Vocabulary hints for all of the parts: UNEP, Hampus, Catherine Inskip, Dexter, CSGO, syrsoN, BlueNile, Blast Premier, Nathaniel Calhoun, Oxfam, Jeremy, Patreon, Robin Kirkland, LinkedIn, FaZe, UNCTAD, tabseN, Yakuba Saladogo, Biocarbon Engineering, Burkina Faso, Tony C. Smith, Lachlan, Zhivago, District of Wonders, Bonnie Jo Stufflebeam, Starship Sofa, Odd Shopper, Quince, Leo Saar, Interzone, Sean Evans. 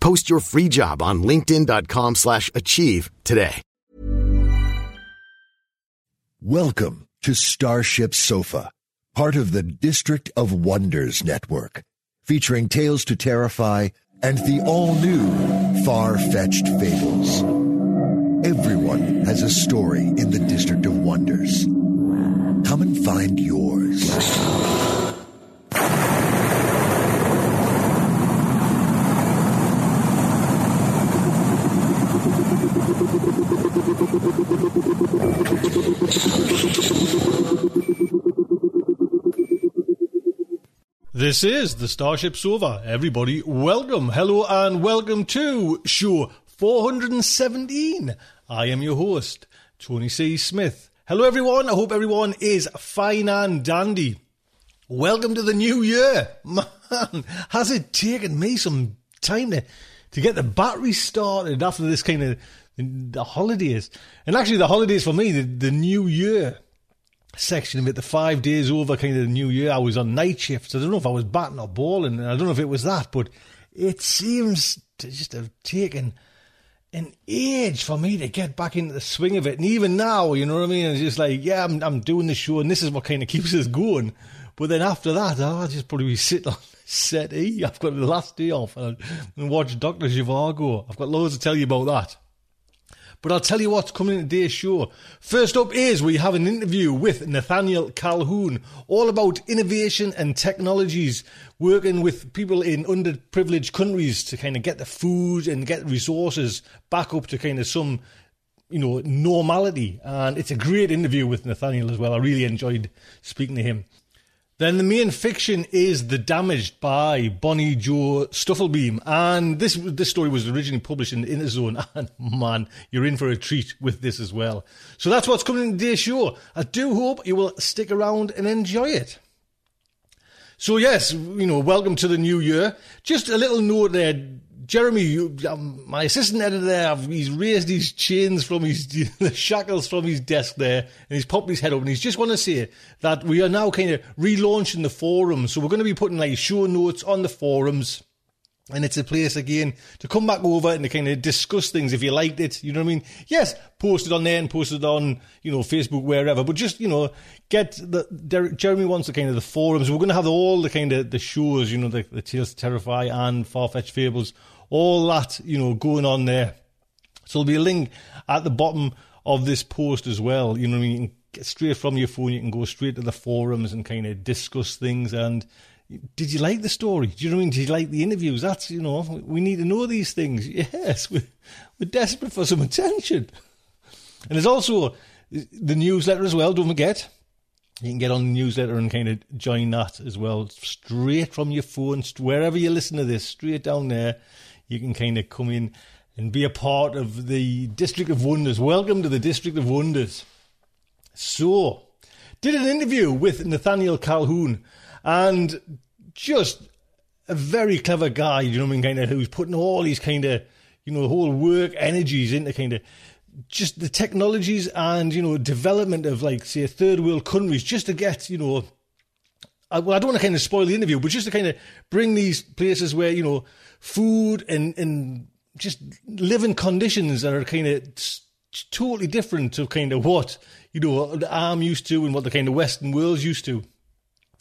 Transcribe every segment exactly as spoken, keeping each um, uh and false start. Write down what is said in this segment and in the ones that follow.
Post your free job on linkedin dot com slash achieve today. Welcome to Starship Sofa, part of the District of Wonders network, featuring tales to terrify and the all-new far-fetched fables. Everyone has a story in the District of Wonders. Come and find yours. This is the Starship Sofa. Everybody, welcome. Hello and welcome to show four hundred seventeen. I am your host, Tony C. Smith. Hello everyone. I hope everyone is fine and dandy. Welcome to the new year. Man, has it taken me some time to, to get the battery started after this kind of... the holidays. And actually the holidays for me, the, the New Year section of it, the five days over kind of the New Year, I was on night shifts. I don't know if I was batting or balling, and I don't know if it was that, but it seems to just have taken an age for me to get back into the swing of it. And even now, you know what I mean? It's just like, yeah, I'm, I'm doing the show and this is what kind of keeps us going. But then after that, I'll just probably sit on settee. I've got the last day off and I'll watch Doctor Zhivago. I've got loads to tell you about that. But I'll tell you what's coming in today's show. First up is we have an interview with Nathaniel Calhoun, all about innovation and technologies, working with people in underprivileged countries to kind of get the food and get resources back up to kind of some, you know, normality. And it's a great interview with Nathaniel as well. I really enjoyed speaking to him. Then the main fiction is The Damaged by Bonnie Jo Stufflebeam. And this this story was originally published in Interzone. And man, you're in for a treat with this as well. So that's what's coming in today's show. I do hope you will stick around and enjoy it. So yes, you know, welcome to the new year. Just a little note there. Jeremy, you, um, my assistant editor there, he's raised his chains from his, the shackles from his desk there, and he's popped his head up, and he's just want to say that we are now kind of relaunching the forums. So we're going to be putting like show notes on the forums, and it's a place again to come back over and to kind of discuss things if you liked it, you know what I mean? Yes, post it on there and post it on, you know, Facebook, wherever, but just, you know, get the, Der- Jeremy wants the kind of the forums. We're going to have all the kind of the shows, you know, the, the Tales to Terrify and Far-Fetched Fables, all that, you know, going on there. So there'll be a link at the bottom of this post as well. You know what I mean? You can get straight from your phone. You can go straight to the forums and kind of discuss things. And did you like the story? Do you know what I mean? Did you like the interviews? That's, you know, we need to know these things. Yes, we're, we're desperate for some attention. And there's also the newsletter as well, don't forget. You can get on the newsletter and kind of join that as well. Straight from your phone, wherever you listen to this, straight down there. You can kind of come in and be a part of the District of Wonders. Welcome to the District of Wonders. So, did an interview with Nathaniel Calhoun, and just a very clever guy, you know what I mean, kind of who's putting all these kind of, you know, whole work energies into kind of just the technologies and, you know, development of like, say, third world countries just to get, you know, I, well, I don't want to kind of spoil the interview, but just to kind of bring these places where, you know, food and, and just living conditions that are kind of totally different to kind of what, you know, I'm used to and what the kind of Western world's used to.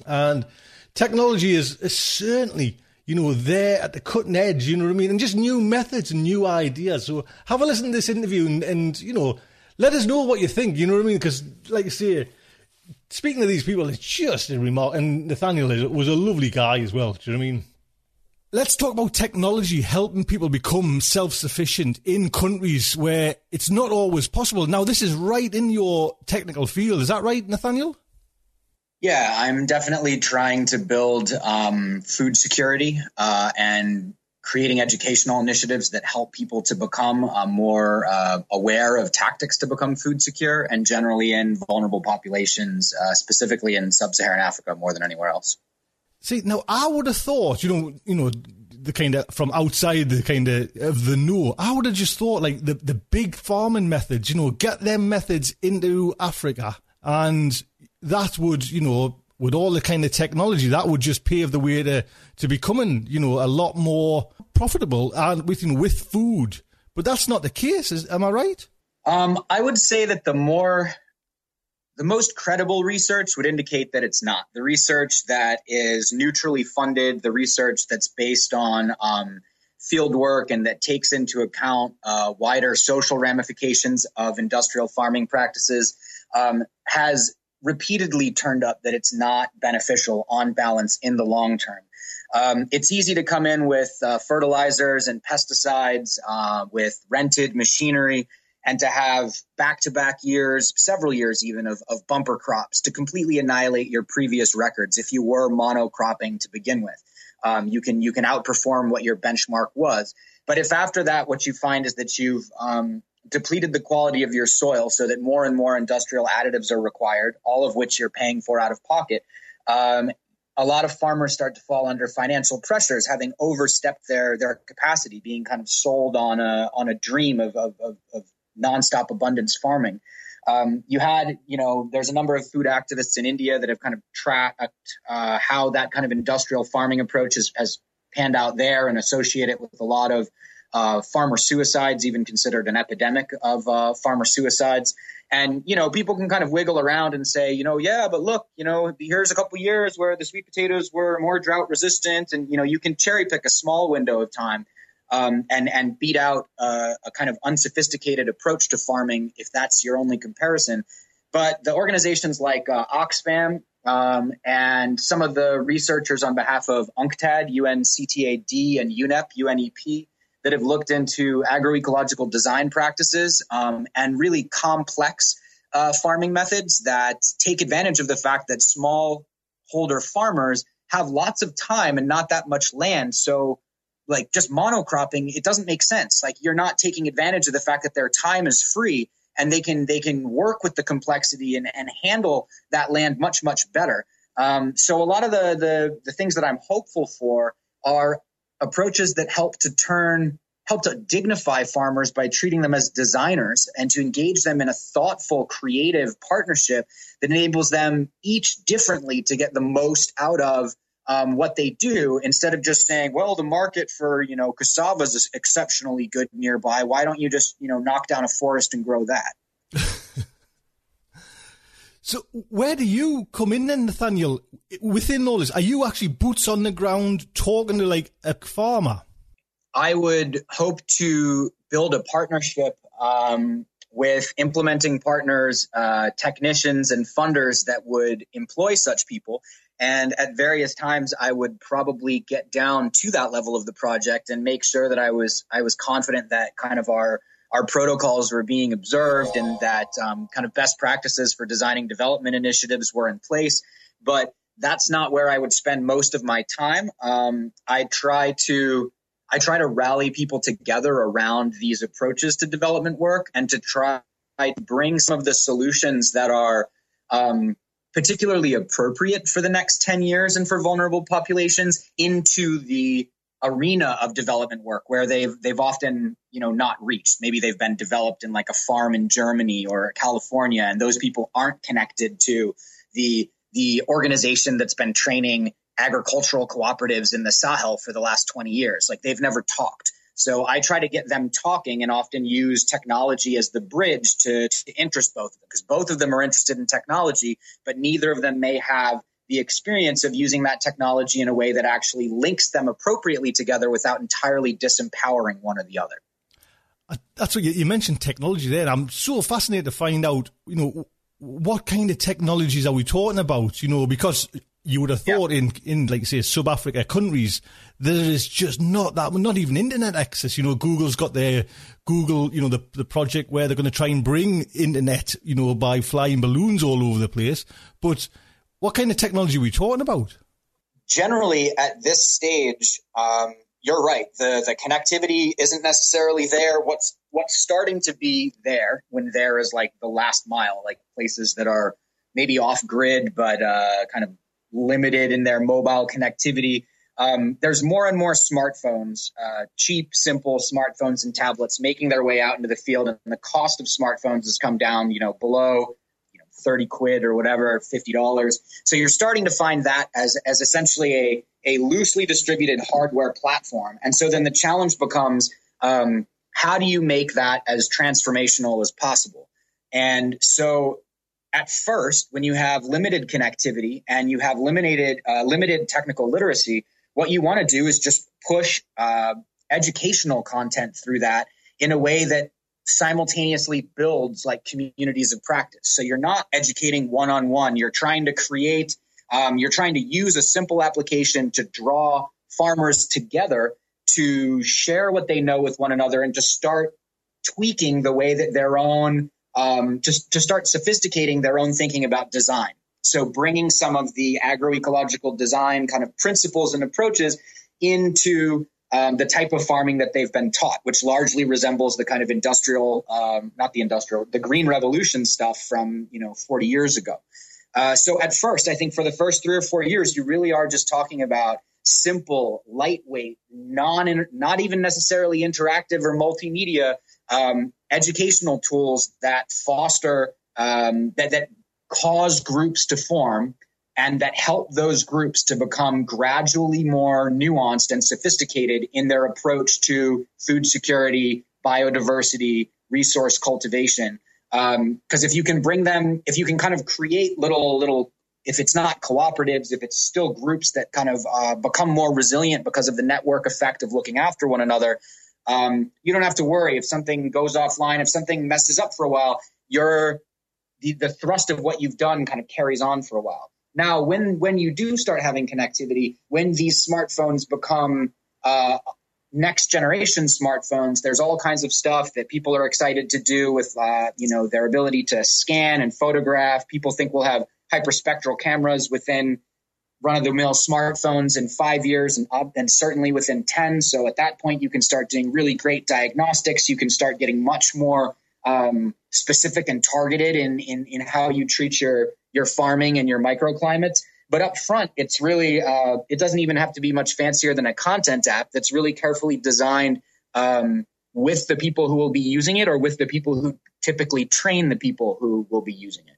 And technology is, is certainly, you know, there at the cutting edge, you know what I mean? And just new methods and new ideas. So have a listen to this interview and, and you know, let us know what you think, you know what I mean? Because, like I say, speaking to these people, it's just a remark. And Nathaniel was a lovely guy as well, do you know what I mean? Let's talk about technology helping people become self-sufficient in countries where it's not always possible. Now, this is right in your technical field. Is that right, Nathaniel? Yeah, I'm definitely trying to build um, food security uh, and creating educational initiatives that help people to become uh, more uh, aware of tactics to become food secure, and generally in vulnerable populations, uh, specifically in sub-Saharan Africa more than anywhere else. See, now I would have thought, you know, you know, the kind of from outside the kind of of the know, I would have just thought like the, the big farming methods, you know, get their methods into Africa, and that would, you know, with all the kind of technology, that would just pave the way to, to becoming, you know, a lot more profitable and with, you know, with food. But that's not the case, is, am I right? Um, I would say that the more... The most credible research would indicate that it's not. The research that is neutrally funded, the research that's based on um, field work and that takes into account uh, wider social ramifications of industrial farming practices um, has repeatedly turned up that it's not beneficial on balance in the long term. Um, it's easy to come in with uh, fertilizers and pesticides, uh, with rented machinery, and to have back-to-back years, several years even, of, of bumper crops to completely annihilate your previous records if you were monocropping to begin with. Um, you can you can outperform what your benchmark was. But if after that what you find is that you've um, depleted the quality of your soil so that more and more industrial additives are required, all of which you're paying for out of pocket, um, a lot of farmers start to fall under financial pressures, having overstepped their their capacity, being kind of sold on a on a dream of of of, of nonstop abundance farming. Um, you had, you know, there's a number of food activists in India that have kind of tracked uh, how that kind of industrial farming approach has, has panned out there and associate it with a lot of uh, farmer suicides, even considered an epidemic of uh, farmer suicides. And, you know, people can kind of wiggle around and say, you know, yeah, but look, you know, here's a couple years where the sweet potatoes were more drought resistant. And, you know, you can cherry pick a small window of time. Um, and, and beat out uh, a kind of unsophisticated approach to farming if that's your only comparison. But the organizations like uh, Oxfam um, and some of the researchers on behalf of UNCTAD, U N C T A D, and UNEP, U N E P, that have looked into agroecological design practices um, and really complex uh, farming methods that take advantage of the fact that smallholder farmers have lots of time and not that much land. So like just monocropping, it doesn't make sense. Like you're not taking advantage of the fact that their time is free and they can they can work with the complexity and, and handle that land much, much better. Um, so a lot of the, the the things that I'm hopeful for are approaches that help to turn, help to dignify farmers by treating them as designers and to engage them in a thoughtful, creative partnership that enables them each differently to get the most out of Um, what they do, instead of just saying, well, the market for, you know, cassava is exceptionally good nearby. Why don't you just, you know, knock down a forest and grow that? So where do you come in then, Nathaniel, within all this? Are you actually boots on the ground talking to like a farmer? I would hope to build a partnership um, with implementing partners, uh, technicians and funders that would employ such people. And at various times, I would probably get down to that level of the project and make sure that I was I was confident that kind of our our protocols were being observed and that um, kind of best practices for designing development initiatives were in place. But that's not where I would spend most of my time. Um, I try to I try to rally people together around these approaches to development work and to try to bring some of the solutions that are um, particularly appropriate for the next ten years and for vulnerable populations into the arena of development work where they've they've often, you know, not reached. Maybe they've been developed in like a farm in Germany or California, and those people aren't connected to the the organization that's been training agricultural cooperatives in the Sahel for the last twenty years. Like they've never talked. So I try to get them talking and often use technology as the bridge to, to interest both of them, because both of them are interested in technology, but neither of them may have the experience of using that technology in a way that actually links them appropriately together without entirely disempowering one or the other. That's what you, you mentioned technology there. I'm so fascinated to find out, you know, what kind of technologies are we talking about? You know, because you would have thought yeah. in, in like, say, sub-Africa countries, there is just not that, not even internet access. You know, Google's got their Google, you know, the, the project where they're going to try and bring internet, you know, by flying balloons all over the place. But what kind of technology are we talking about? Generally, at this stage, um, you're right. The the connectivity isn't necessarily there. What's what's starting to be there when there is like the last mile, like places that are maybe off grid, but uh, kind of limited in their mobile connectivity. Um, there's more and more smartphones, uh, cheap, simple smartphones and tablets making their way out into the field. And the cost of smartphones has come down, you know, below you know, thirty quid or whatever, fifty dollars. So you're starting to find that as, as essentially a, a loosely distributed hardware platform. And so then the challenge becomes, um, how do you make that as transformational as possible? And so at first, when you have limited connectivity and you have limited, uh, limited technical literacy, what you want to do is just push uh, educational content through that in a way that simultaneously builds like communities of practice. So you're not educating one-on-one. You're trying to create Um, you're trying to use a simple application to draw farmers together to share what they know with one another and to start tweaking the way that their own, um, just to start sophisticating their own thinking about design. So bringing some of the agroecological design kind of principles and approaches into um, the type of farming that they've been taught, which largely resembles the kind of industrial, um, not the industrial, the Green Revolution stuff from, you know, forty years ago. Uh, so at first, I think for the first three or four years, you really are just talking about simple, lightweight, non, not even necessarily interactive or multimedia um, educational tools that foster, um, that, that cause groups to form and that help those groups to become gradually more nuanced and sophisticated in their approach to food security, biodiversity, resource cultivation. Um, cause if you can bring them, if you can kind of create little, little, if it's not cooperatives, if it's still groups that kind of, uh, become more resilient because of the network effect of looking after one another, um, you don't have to worry if something goes offline, if something messes up for a while, you're the, the thrust of what you've done kind of carries on for a while. Now, when, when you do start having connectivity, when these smartphones become, uh, next generation smartphones, there's all kinds of stuff that people are excited to do with, uh, you know, their ability to scan and photograph. People think we'll have hyperspectral cameras within run-of-the-mill smartphones in five years and up, and certainly within ten. So at that point, you can start doing really great diagnostics. You can start getting much more um, specific and targeted in, in in how you treat your your farming and your microclimates. But up front, it's really, uh, it doesn't even have to be much fancier than a content app that's really carefully designed um, with the people who will be using it or with the people who typically train the people who will be using it.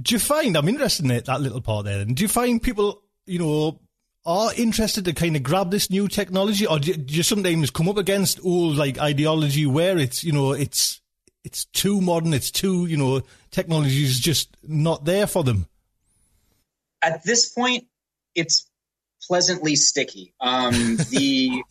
Do you find, I'm interested in it, that little part there, do you find people, you know, are interested to kind of grab this new technology, or do you, do you sometimes come up against old like ideology where it's, you know, it's, it's too modern, it's too, you know, technology is just not there for them? At this point, it's pleasantly sticky. Um, the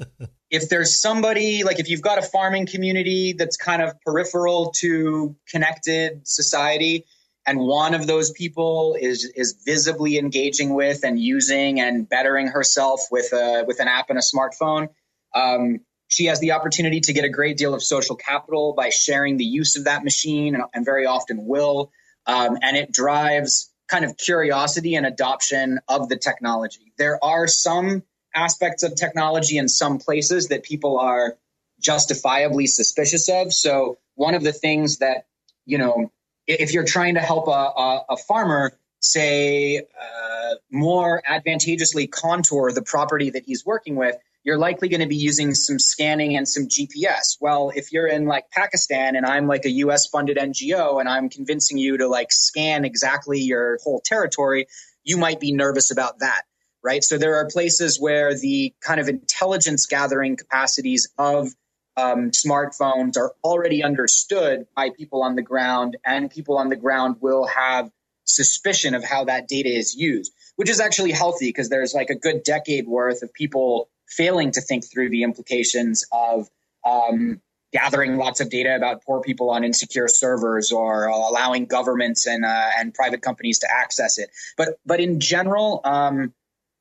if there's somebody, like if you've got a farming community that's kind of peripheral to connected society, and one of those people is is visibly engaging with and using and bettering herself with a with an app and a smartphone, um, she has the opportunity to get a great deal of social capital by sharing the use of that machine, and, and very often will, um, and it drives kind of curiosity and adoption of the technology. There are some aspects of technology in some places that people are justifiably suspicious of. So one of the things that, you know, if you're trying to help a, a, a farmer, say, uh, more advantageously contour the property that he's working with, you're likely going to be using some scanning and some G P S. Well, if you're in like Pakistan and I'm like a U S funded N G O and I'm convincing you to like scan exactly your whole territory, you might be nervous about that. right? So there are places where the kind of intelligence gathering capacities of um, smartphones are already understood by people on the ground, and people on the ground will have suspicion of how that data is used, which is actually healthy because there's like a good decade worth of people failing to think through the implications of um, gathering lots of data about poor people on insecure servers or allowing governments and uh, and private companies to access it. But but in general, um,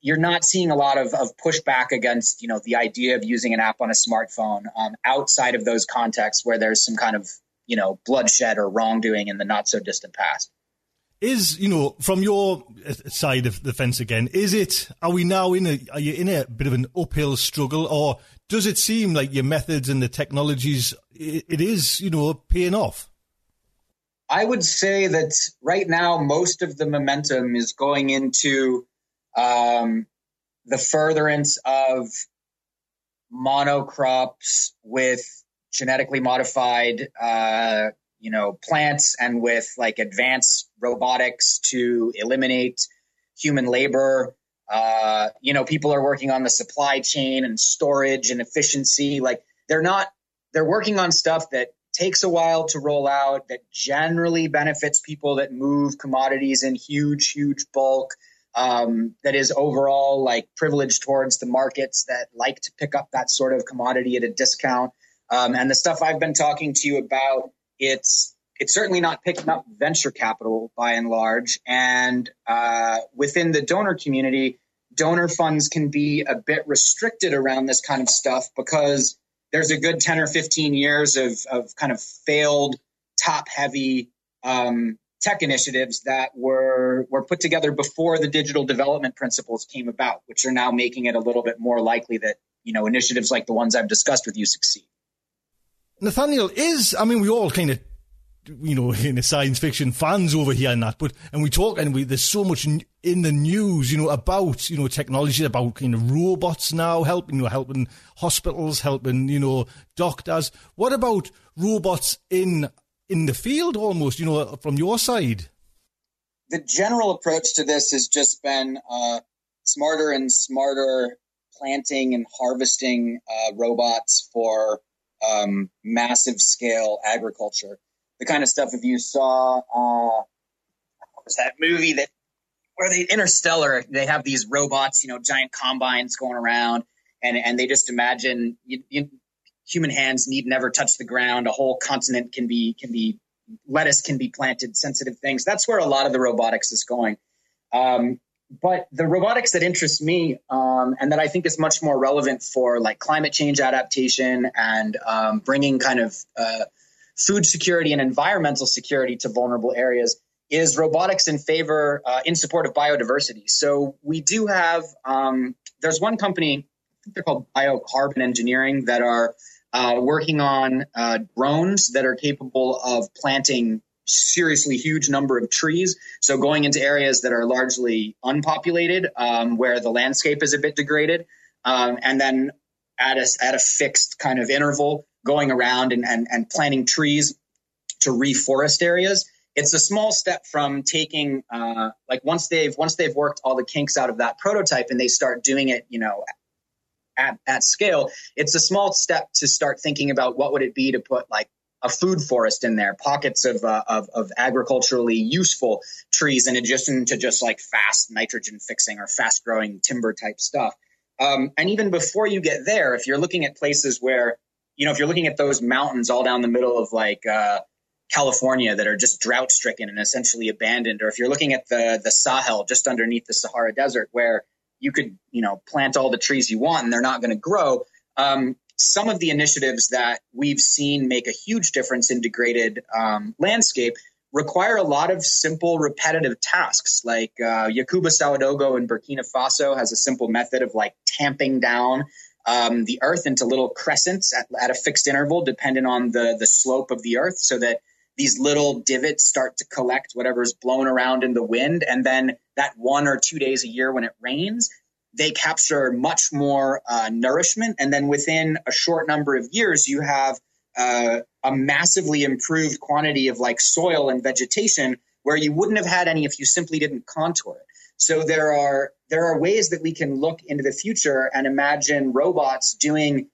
you're not seeing a lot of, of pushback against, you know, the idea of using an app on a smartphone um, outside of those contexts where there's some kind of, you know, bloodshed or wrongdoing in the not so distant past. Is, you know, from your side of the fence again, is it, are we now in a, are you in a bit of an uphill struggle, or does it seem like your methods and the technologies, it, it is, you know, paying off? I would say that right now, most of the momentum is going into um, the furtherance of monocrops with genetically modified uh you know, plants, and with like advanced robotics to eliminate human labor. Uh, you know, people are working on the supply chain and storage and efficiency. Like they're not, they're working on stuff that takes a while to roll out, that generally benefits people that move commodities in huge, huge bulk, um, that is overall like privileged towards the markets that like to pick up that sort of commodity at a discount. Um, and the stuff I've been talking to you about, It's it's certainly not picking up venture capital by and large. And uh, within the donor community, donor funds can be a bit restricted around this kind of stuff because there's a good ten or fifteen years of, of kind of failed top-heavy um, tech initiatives that were, were put together before the digital development principles came about, which are now making it a little bit more likely that, you know, initiatives like the ones I've discussed with you succeed. Nathaniel, is, I mean, we all kind of, you know, in the science fiction fans over here and that, but, and we talk, and we, there's so much in the news, you know, about, you know, technology, about kind of robots now helping, you know, helping hospitals, helping, you know, doctors. What about robots in, in the field almost, you know, from your side? The general approach to this has just been uh, smarter and smarter planting and harvesting uh, robots for Um, massive scale agriculture, the kind of stuff if you saw uh, was that movie that where they Interstellar, they have these robots, you know, giant combines going around, and, and they just imagine you, you, human hands need never touch the ground. A whole continent can be can be lettuce can be planted, sensitive things. That's where a lot of the robotics is going. Um, But the robotics that interests me um, and that I think is much more relevant for like climate change adaptation and um, bringing kind of uh, food security and environmental security to vulnerable areas is robotics in favor, uh, in support of biodiversity. So we do have, um, there's one company, I think they're called Biocarbon Engineering, that are uh, working on uh, drones that are capable of planting seriously huge number of trees. So going into areas that are largely unpopulated, um, where the landscape is a bit degraded, um, and then at a, at a fixed kind of interval, going around and, and, and planting trees to reforest areas. It's a small step from taking, uh, like once they've, once they've worked all the kinks out of that prototype and they start doing it, you know, at, at scale, it's a small step to start thinking about what would it be to put like a food forest in there, pockets of, uh, of of agriculturally useful trees in addition to just like fast nitrogen fixing or fast growing timber type stuff. Um, and even before you get there, if you're looking at places where, you know, if you're looking at those mountains all down the middle of like uh, California that are just drought stricken and essentially abandoned, or if you're looking at the the Sahel just underneath the Sahara Desert where you could, you know, plant all the trees you want and they're not going to grow. Um, Some of the initiatives that we've seen make a huge difference in degraded um, landscape require a lot of simple, repetitive tasks. Like uh, Yakuba Saladogo in Burkina Faso has a simple method of like tamping down um, the earth into little crescents at, at a fixed interval, depending on the, the slope of the earth, so that these little divots start to collect whatever's blown around in the wind. And then that one or two days a year when it rains, they capture much more uh, nourishment. And then within a short number of years, you have uh, a massively improved quantity of like soil and vegetation where you wouldn't have had any if you simply didn't contour it. So there are there are ways that we can look into the future and imagine robots doing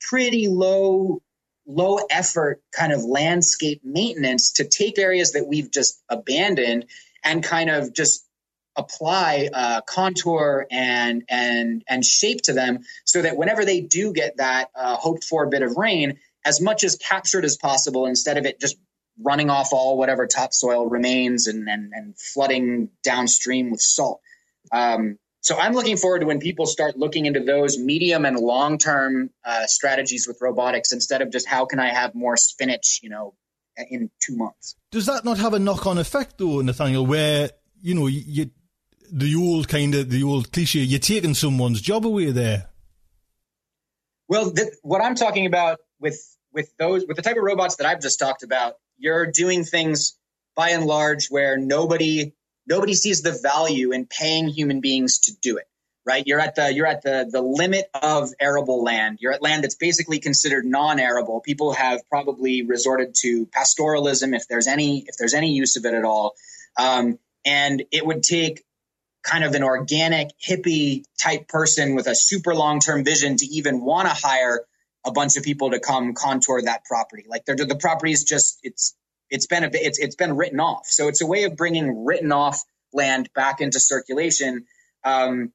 pretty low low effort kind of landscape maintenance to take areas that we've just abandoned and kind of just apply uh, contour and and and shape to them, so that whenever they do get that uh, hoped for bit of rain, as much as captured as possible, instead of it just running off all whatever topsoil remains and and, and flooding downstream with salt. Um, so I'm looking forward to when people start looking into those medium and long-term uh, strategies with robotics, instead of just how can I have more spinach, you know, in two months. Does that not have a knock-on effect though, Nathaniel, where, you know, you, the old kind of, the old cliche, you're taking someone's job away there? Well, th- what I'm talking about with, with those, with the type of robots that I've just talked about, you're doing things by and large where nobody nobody sees the value in paying human beings to do it, right? You're at the you're at the the limit of arable land. You're at land that's basically considered non-arable. People have probably resorted to pastoralism if there's any if there's any use of it at all. Um, and it would take kind of an organic hippie type person with a super long-term vision to even want to hire a bunch of people to come contour that property. Like they're, the property is just, it's, it's been, a, it's, it's been written off. So it's a way of bringing written off land back into circulation. Um,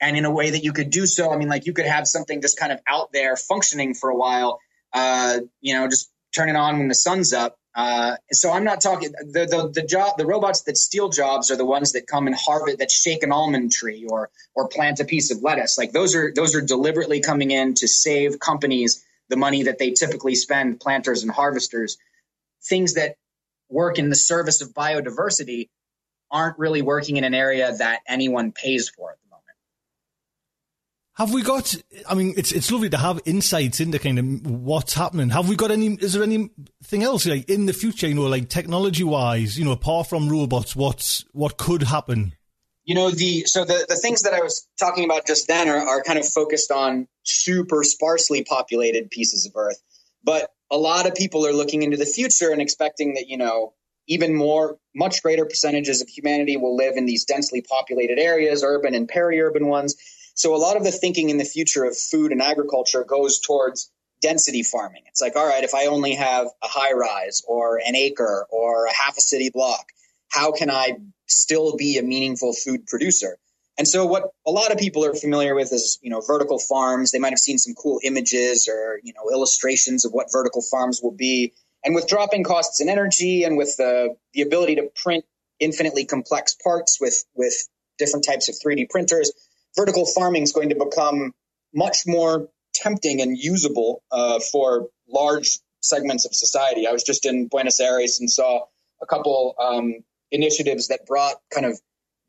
and in a way that you could do so, I mean, like you could have something just kind of out there functioning for a while, uh, you know, just turn it on when the sun's up. Uh, so I'm not talking the, the, the job, the robots that steal jobs are the ones that come and harvest, that shake an almond tree or, or plant a piece of lettuce. Like those are, those are deliberately coming in to save companies the money that they typically spend, planters and harvesters. Things that work in the service of biodiversity aren't really working in an area that anyone pays for at the moment. Have we got, I mean, it's, it's lovely to have insights into kind of what's happening. Have we got any, is there anything else like in the future, you know, like technology wise, you know, apart from robots, what's, what could happen? You know, the, so the, the things that I was talking about just then are, are kind of focused on super sparsely populated pieces of Earth, but a lot of people are looking into the future and expecting that, you know, even more, much greater percentages of humanity will live in these densely populated areas, urban and peri-urban ones. So a lot of the thinking in the future of food and agriculture goes towards density farming. It's like, all right, if I only have a high rise or an acre or a half a city block, how can I still be a meaningful food producer? And so what a lot of people are familiar with is, you know, vertical farms. They might have seen some cool images or, you know, illustrations of what vertical farms will be. And with dropping costs in energy and with the, the ability to print infinitely complex parts with, with different types of three D printers, vertical farming is going to become much more tempting and usable uh, for large segments of society. I was just in Buenos Aires and saw a couple um, initiatives that brought kind of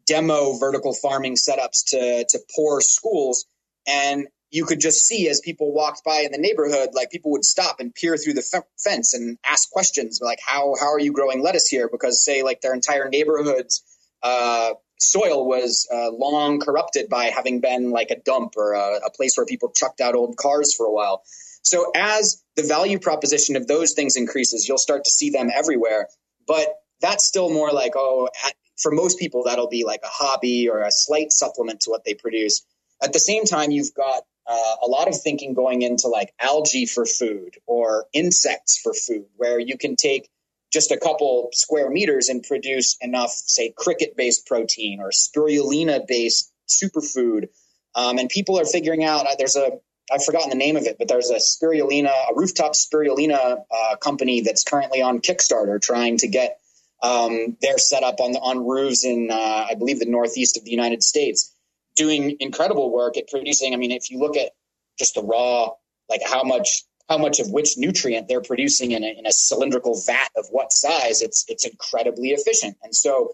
demo vertical farming setups to, to poor schools. And you could just see as people walked by in the neighborhood, like people would stop and peer through the f- fence and ask questions like, how, how are you growing lettuce here? Because say like their entire neighborhood's uh, soil was uh, long corrupted by having been like a dump or a, a place where people chucked out old cars for a while. So as the value proposition of those things increases, you'll start to see them everywhere. But that's still more like, oh, at, for most people, that'll be like a hobby or a slight supplement to what they produce. At the same time, you've got uh, a lot of thinking going into like algae for food or insects for food, where you can take just a couple square meters and produce enough, say, cricket-based protein or spirulina-based superfood. Um, and people are figuring out, there's a, I've forgotten the name of it, but there's a spirulina, a rooftop spirulina uh, company that's currently on Kickstarter trying to get Um, they're set up on the, on roofs in, uh, I believe, the northeast of the United States, doing incredible work at producing. I mean, if you look at just the raw, like how much how much of which nutrient they're producing in a, in a cylindrical vat of what size, it's it's incredibly efficient. And so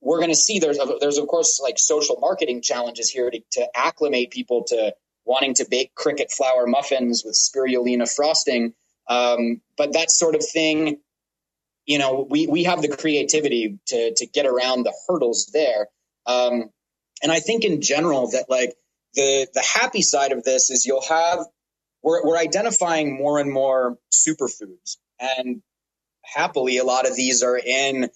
we're going to see there's there's of course like social marketing challenges here to, to acclimate people to wanting to bake cricket flour muffins with spirulina frosting, um, but that sort of thing. You know, we, we have the creativity to, to get around the hurdles there. Um, and I think in general that like the, the happy side of this is you'll have, we're, we're identifying more and more superfoods, and happily a lot of these are in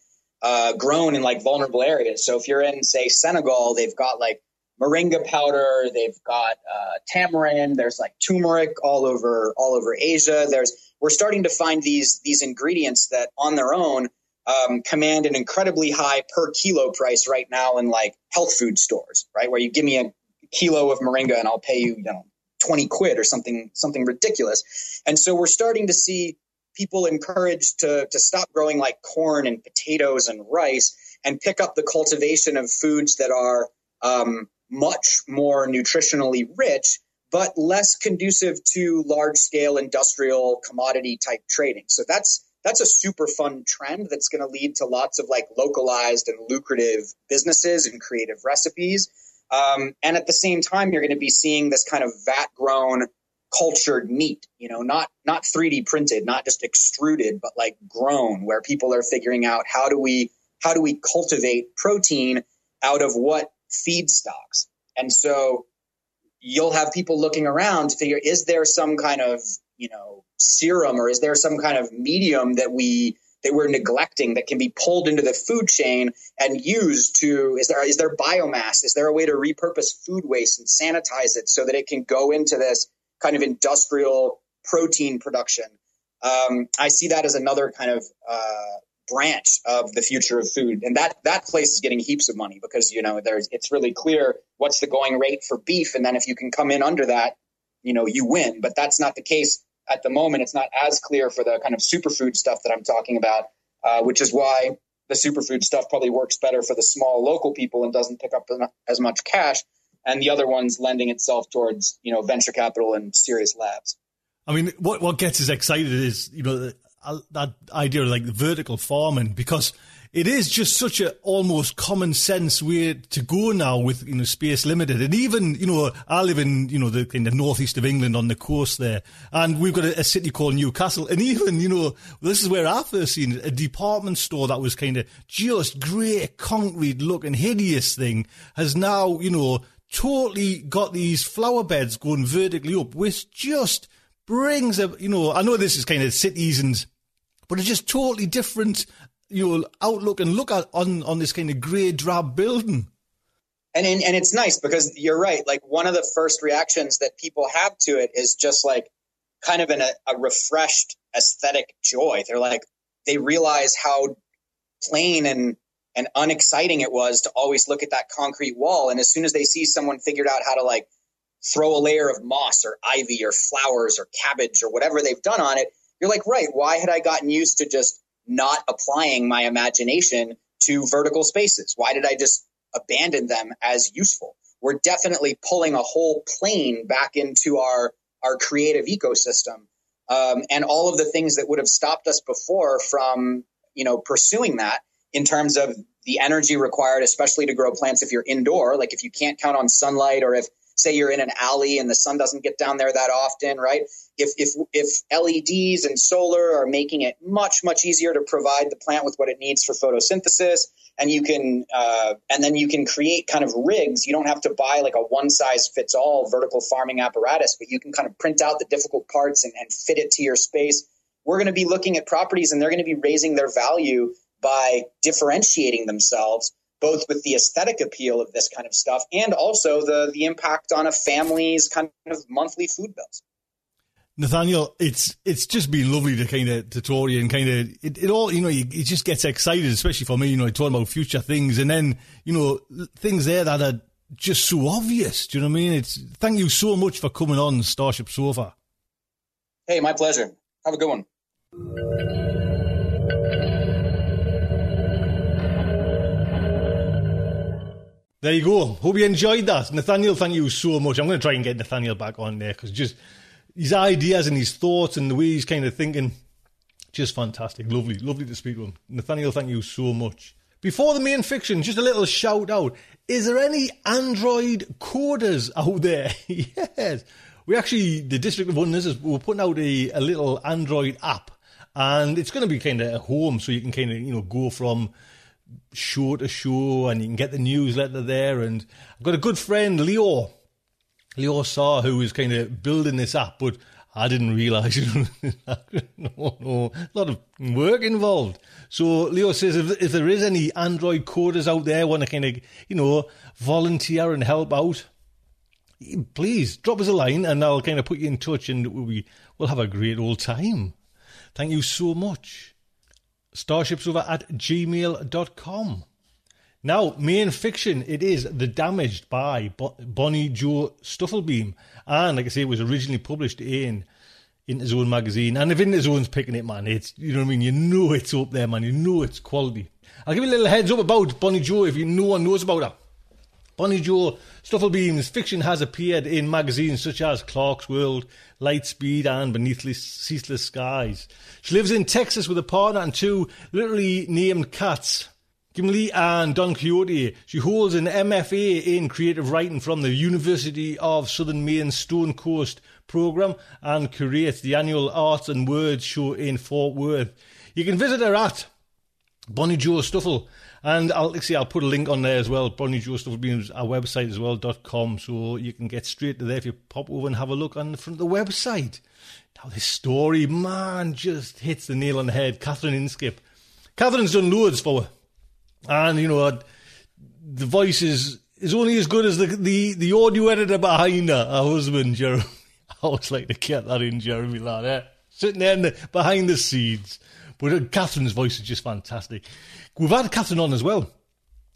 uh, grown in like vulnerable areas. So if you're in, say, Senegal, they've got like moringa powder, they've got uh, tamarind, there's like turmeric all over all over Asia. There's we're starting to find these these ingredients that on their own um, command an incredibly high per kilo price right now in like health food stores, right? Where you give me a kilo of moringa and I'll pay you, you know, twenty quid or something, something ridiculous. And so we're starting to see people encouraged to to stop growing like corn and potatoes and rice and pick up the cultivation of foods that are um, much more nutritionally rich, but less conducive to large scale industrial commodity type trading. So that's, that's a super fun trend that's going to lead to lots of like localized and lucrative businesses and creative recipes. Um, and at the same time, you're going to be seeing this kind of vat grown cultured meat, you know, not, not three D printed, not just extruded, but like grown, where people are figuring out how do we, how do we cultivate protein out of what feedstocks. And so you'll have people looking around to figure, is there some kind of, you know, serum, or is there some kind of medium that we, that we're neglecting that can be pulled into the food chain and used to, is there, is there biomass? Is there a way to repurpose food waste and sanitize it so that it can go into this kind of industrial protein production? Um, I see that as another kind of uh, branch of the future of food. And that, that place is getting heaps of money because, you know, there's, it's really clear what's the going rate for beef. And then if you can come in under that, you know, you win, but that's not the case at the moment. It's not as clear for the kind of superfood stuff that I'm talking about, uh, which is why the superfood stuff probably works better for the small local people and doesn't pick up as much cash. And the other one's lending itself towards, you know, venture capital and serious labs. I mean, what what gets us excited is, you know, that idea of like vertical farming, because it is just such a almost common sense way to go now with, you know, space limited. And even, you know, I live in, you know, the, in the northeast of England on the coast there, and we've got a, a city called Newcastle. And even, you know, this is where I first seen it, a department store that was kind of just grey concrete looking hideous thing has now, you know, totally got these flower beds going vertically up, which just brings a, you know, I know this is kind of cities and, but it's just totally different, you know, outlook and look at on, on this kind of grey drab building. And, and and it's nice because you're right. Like one of the first reactions that people have to it is just like kind of an, a refreshed aesthetic joy. They're like, they realize how plain and, and unexciting it was to always look at that concrete wall. And as soon as they see someone figured out how to like throw a layer of moss or ivy or flowers or cabbage or whatever they've done on it, you're like, right, why had I gotten used to just not applying my imagination to vertical spaces? Why did I just abandon them as useful? We're definitely pulling a whole plane back into our, our creative ecosystem. Um, and all of the things that would have stopped us before from, you know, pursuing that in terms of the energy required, especially to grow plants if you're indoor, like if you can't count on sunlight, or if, say, you're in an alley and the sun doesn't get down there that often, right? If if if L E Ds and solar are making it much, much easier to provide the plant with what it needs for photosynthesis, and you can uh, and then you can create kind of rigs. You don't have to buy like a one-size-fits-all vertical farming apparatus, but you can kind of print out the difficult parts and, and fit it to your space. We're going to be looking at properties, and they're going to be raising their value by differentiating themselves, both with the aesthetic appeal of this kind of stuff and also the the impact on a family's kind of monthly food bills. Nathaniel, it's it's just been lovely to kind of to talk to you, and kind of it, it all, you know, you, it just gets excited, especially for me, you know, talking about future things, and then, you know, things there that are just so obvious. Do you know what I mean? It's thank you so much for coming on Starship Sofa. Hey, my pleasure. Have a good one. There you go. Hope you enjoyed that. Nathaniel, thank you so much. I'm going to try and get Nathaniel back on there because just his ideas and his thoughts and the way he's kind of thinking, just fantastic. Lovely, lovely to speak to him. Nathaniel, thank you so much. Before the main fiction, just a little shout out. Is there any Android coders out there? Yes. We actually, the District of Wonders, is, we're putting out a, a little Android app, and it's going to be kind of a home, so you can kind of, you know, go from show to show, and you can get the newsletter there. And I've got a good friend, Leo, Leo Saar, who is kind of building this app, but I didn't realise, you know, no, no, a lot of work involved. So Leo says, if, if there is any Android coders out there want to kind of, you know, volunteer and help out, please drop us a line and I'll kind of put you in touch and we'll, we'll have a great old time. Thank you so much. Starshipsover at gmail dot com. Now, main fiction, it is The Damaged by Bonnie Jo Stufflebeam. And like I say, it was originally published in Interzone magazine. And if Interzone's picking it, man, it's, you know what I mean? You know it's up there, man. You know it's quality. I'll give you a little heads up about Bonnie Jo if you, no one knows about her. Bonnie Jo Stufflebeam's fiction has appeared in magazines such as Clark's World, Lightspeed and Beneath Ceaseless Skies. She lives in Texas with a partner and two literally named cats, Gimli and Don Quixote. She holds an M F A in creative writing from the University of Southern Maine Stone Coast program and curates the annual Arts and Words show in Fort Worth. You can visit her at Bonnie Jo Stuffle. And I'll see, I'll put a link on there as well, Bonnie Jo Stufflebeam's our website as well, .com, so you can get straight to there if you pop over and have a look on the front of the website. Now this story, man, just hits the nail on the head. Catherine Inskip. Catherine's done loads for her. And, you know, the voice is, is only as good as the, the, the audio editor behind her, her husband, Jeremy. I always like to get that in, Jeremy, lad, eh? Sitting there in the, behind the scenes. But Catherine's voice is just fantastic. We've had Catherine on as well,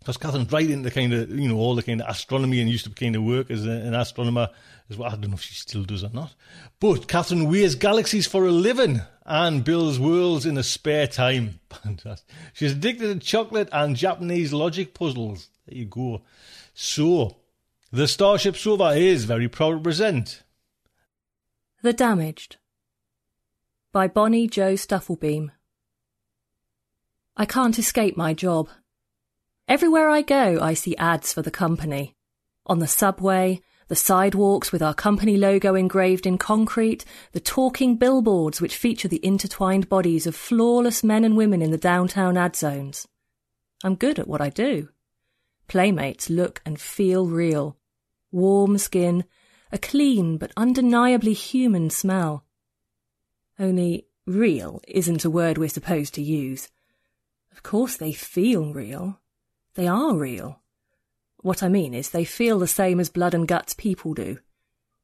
because Catherine's right into kind of, you know, all the kind of astronomy and used to kind of work as a, an astronomer as well. I don't know if she still does or not. But Catherine wears galaxies for a living and builds worlds in her spare time. Fantastic. She's addicted to chocolate and Japanese logic puzzles. There you go. So, the Starship Sofa is very proud to present The Damaged by Bonnie Jo Stufflebeam. I can't escape my job. Everywhere I go, I see ads for the company. On the subway, the sidewalks with our company logo engraved in concrete, the talking billboards which feature the intertwined bodies of flawless men and women in the downtown ad zones. I'm good at what I do. Playmates look and feel real. Warm skin, a clean but undeniably human smell. Only real isn't a word we're supposed to use. Of course they feel real. They are real. What I mean is they feel the same as blood and guts people do.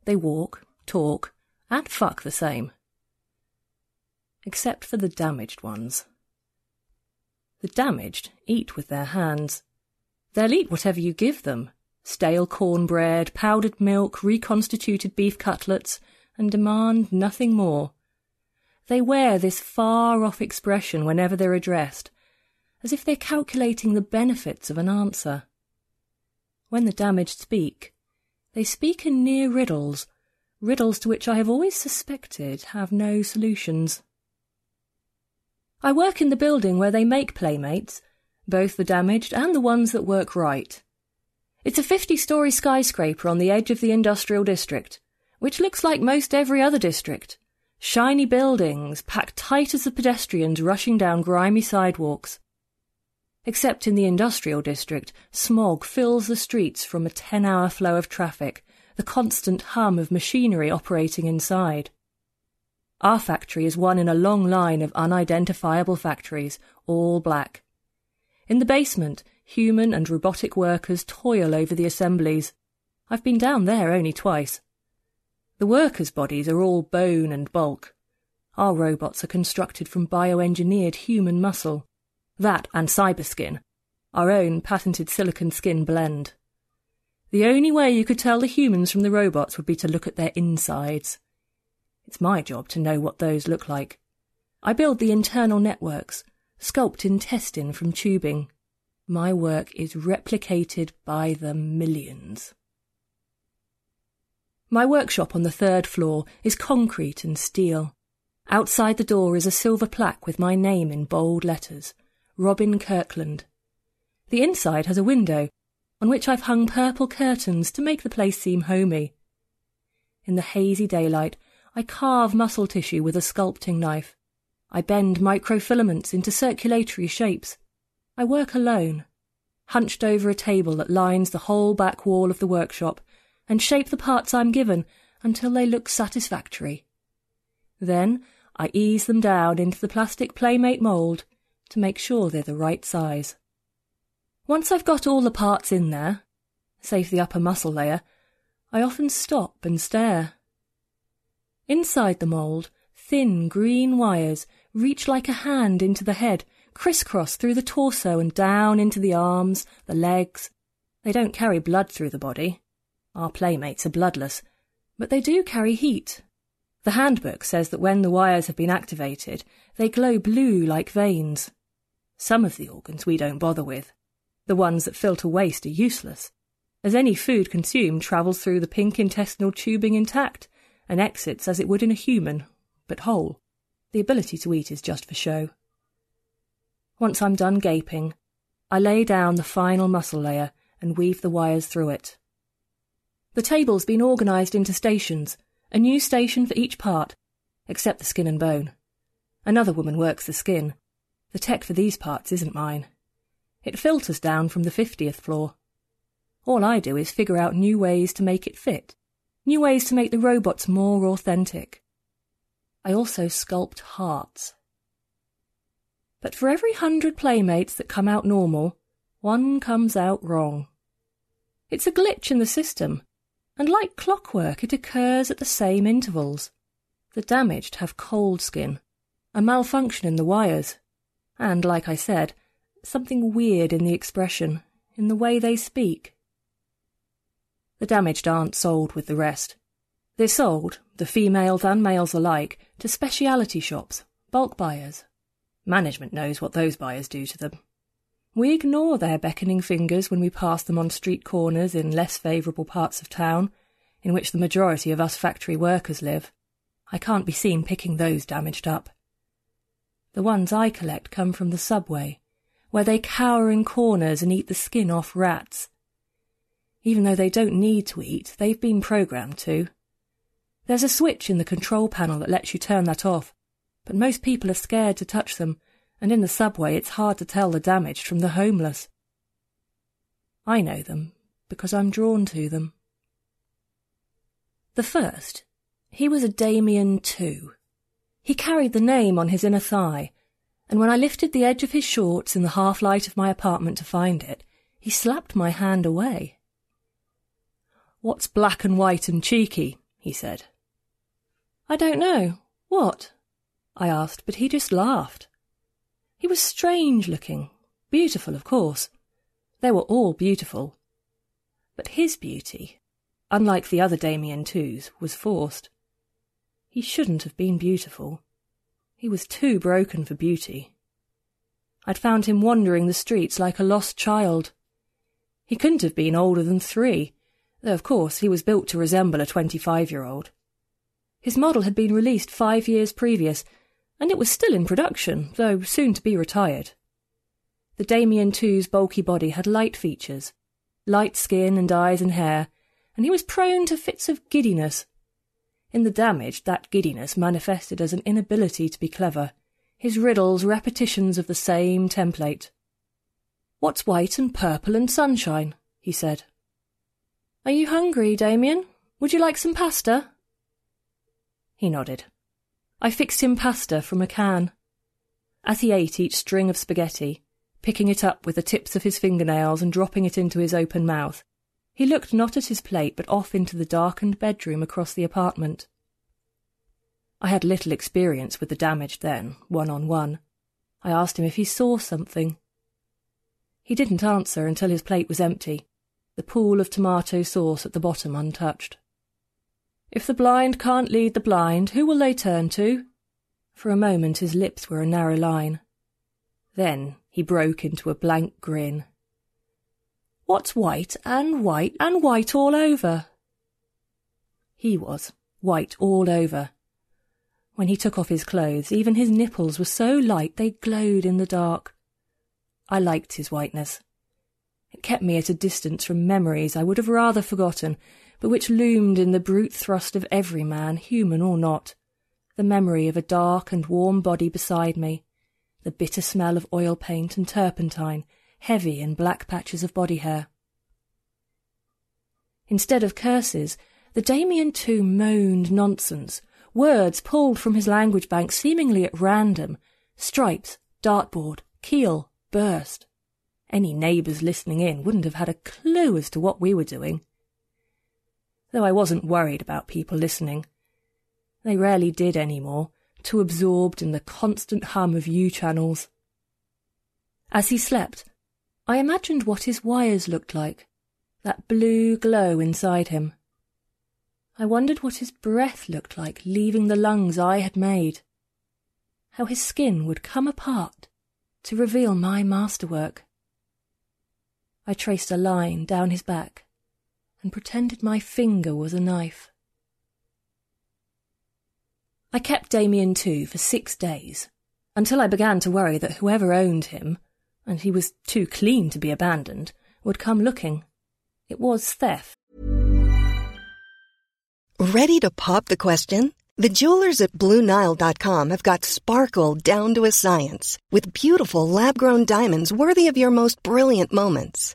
They walk, talk, and fuck the same. Except for the damaged ones. The damaged eat with their hands. They'll eat whatever you give them. Stale cornbread, powdered milk, reconstituted beef cutlets, and demand nothing more. They wear this far-off expression whenever they're addressed, as if they're calculating the benefits of an answer. When the damaged speak, they speak in near riddles, riddles to which I have always suspected have no solutions. I work in the building where they make playmates, both the damaged and the ones that work right. It's a fifty-storey skyscraper on the edge of the industrial district, which looks like most every other district. Shiny buildings, packed tight as the pedestrians rushing down grimy sidewalks. Except in the industrial district, smog fills the streets from a ten-hour flow of traffic, the constant hum of machinery operating inside. Our factory is one in a long line of unidentifiable factories, all black. In the basement, human and robotic workers toil over the assemblies. I've been down there only twice. The workers' bodies are all bone and bulk. Our robots are constructed from bioengineered human muscle. That and cyberskin, our own patented silicon skin blend. The only way you could tell the humans from the robots would be to look at their insides. It's my job to know what those look like. I build the internal networks, sculpt intestine from tubing. My work is replicated by the millions. My workshop on the third floor is concrete and steel. Outside the door is a silver plaque with my name in bold letters. Robin Kirkland. The inside has a window, on which I've hung purple curtains to make the place seem homey. In the hazy daylight, I carve muscle tissue with a sculpting knife. I bend microfilaments into circulatory shapes. I work alone, hunched over a table that lines the whole back wall of the workshop, and shape the parts I'm given until they look satisfactory. Then I ease them down into the plastic Playmate mould, to make sure they're the right size. Once I've got all the parts in there, save the upper muscle layer, I often stop and stare. Inside the mould, thin green wires reach like a hand into the head, crisscross through the torso and down into the arms, the legs. They don't carry blood through the body. Our playmates are bloodless, but they do carry heat. The handbook says that when the wires have been activated, they glow blue like veins. Some of the organs we don't bother with. The ones that filter waste are useless, as any food consumed travels through the pink intestinal tubing intact and exits as it would in a human, but whole. The ability to eat is just for show. Once I'm done gaping, I lay down the final muscle layer and weave the wires through it. The table's been organised into stations, a new station for each part, except the skin and bone. Another woman works the skin. The tech for these parts isn't mine. It filters down from the fiftieth floor. All I do is figure out new ways to make it fit, new ways to make the robots more authentic. I also sculpt hearts. But for every hundred playmates that come out normal, one comes out wrong. It's a glitch in the system, and like clockwork it occurs at the same intervals. The damaged have cold skin, a malfunction in the wires, and, like I said, something weird in the expression, in the way they speak. The damaged aren't sold with the rest. They're sold, the females and males alike, to speciality shops, bulk buyers. Management knows what those buyers do to them. We ignore their beckoning fingers when we pass them on street corners in less favourable parts of town, in which the majority of us factory workers live. I can't be seen picking those damaged up. The ones I collect come from the subway, where they cower in corners and eat the skin off rats. Even though they don't need to eat, they've been programmed to. There's a switch in the control panel that lets you turn that off, but most people are scared to touch them, and in the subway it's hard to tell the damaged from the homeless. I know them because I'm drawn to them. The first, he was a Damien too. He carried the name on his inner thigh, and when I lifted the edge of his shorts in the half-light of my apartment to find it, he slapped my hand away. "What's black and white and cheeky?" he said. "I don't know. What?" I asked, but he just laughed. He was strange-looking, beautiful, of course. They were all beautiful. But his beauty, unlike the other Damien twos, was forced. He shouldn't have been beautiful. He was too broken for beauty. I'd found him wandering the streets like a lost child. He couldn't have been older than three, though of course he was built to resemble a twenty-five-year-old. His model had been released five years previous, and it was still in production, though soon to be retired. The Damien two's bulky body had light features, light skin and eyes and hair, and he was prone to fits of giddiness. In the damage, that giddiness manifested as an inability to be clever, his riddles repetitions of the same template. "What's white and purple and sunshine?" he said. "Are you hungry, Damien? Would you like some pasta?" He nodded. I fixed him pasta from a can. As he ate each string of spaghetti, picking it up with the tips of his fingernails and dropping it into his open mouth, he looked not at his plate but off into the darkened bedroom across the apartment. I had little experience with the damaged then, one-on-one. I asked him if he saw something. He didn't answer until his plate was empty, the pool of tomato sauce at the bottom untouched. "If the blind can't lead the blind, who will they turn to?" For a moment his lips were a narrow line. Then he broke into a blank grin. "What's white and white and white all over?" He was white all over. When he took off his clothes, even his nipples were so light they glowed in the dark. I liked his whiteness. It kept me at a distance from memories I would have rather forgotten, but which loomed in the brute thrust of every man, human or not, the memory of a dark and warm body beside me, the bitter smell of oil paint and turpentine, heavy in black patches of body hair. Instead of curses, the Damien too moaned nonsense, words pulled from his language bank seemingly at random, stripes, dartboard, keel burst. Any neighbours listening in wouldn't have had a clue as to what we were doing. Though I wasn't worried about people listening. They rarely did any more, too absorbed in the constant hum of U-channels. As he slept, I imagined what his wires looked like, that blue glow inside him. I wondered what his breath looked like leaving the lungs I had made, how his skin would come apart to reveal my masterwork. I traced a line down his back and pretended my finger was a knife. I kept Damien too for six days, until I began to worry that whoever owned him, and he was too clean to be abandoned, would come looking. It was theft. Ready to pop the question? The jewelers at Blue Nile dot com have got sparkle down to a science with beautiful lab-grown diamonds worthy of your most brilliant moments.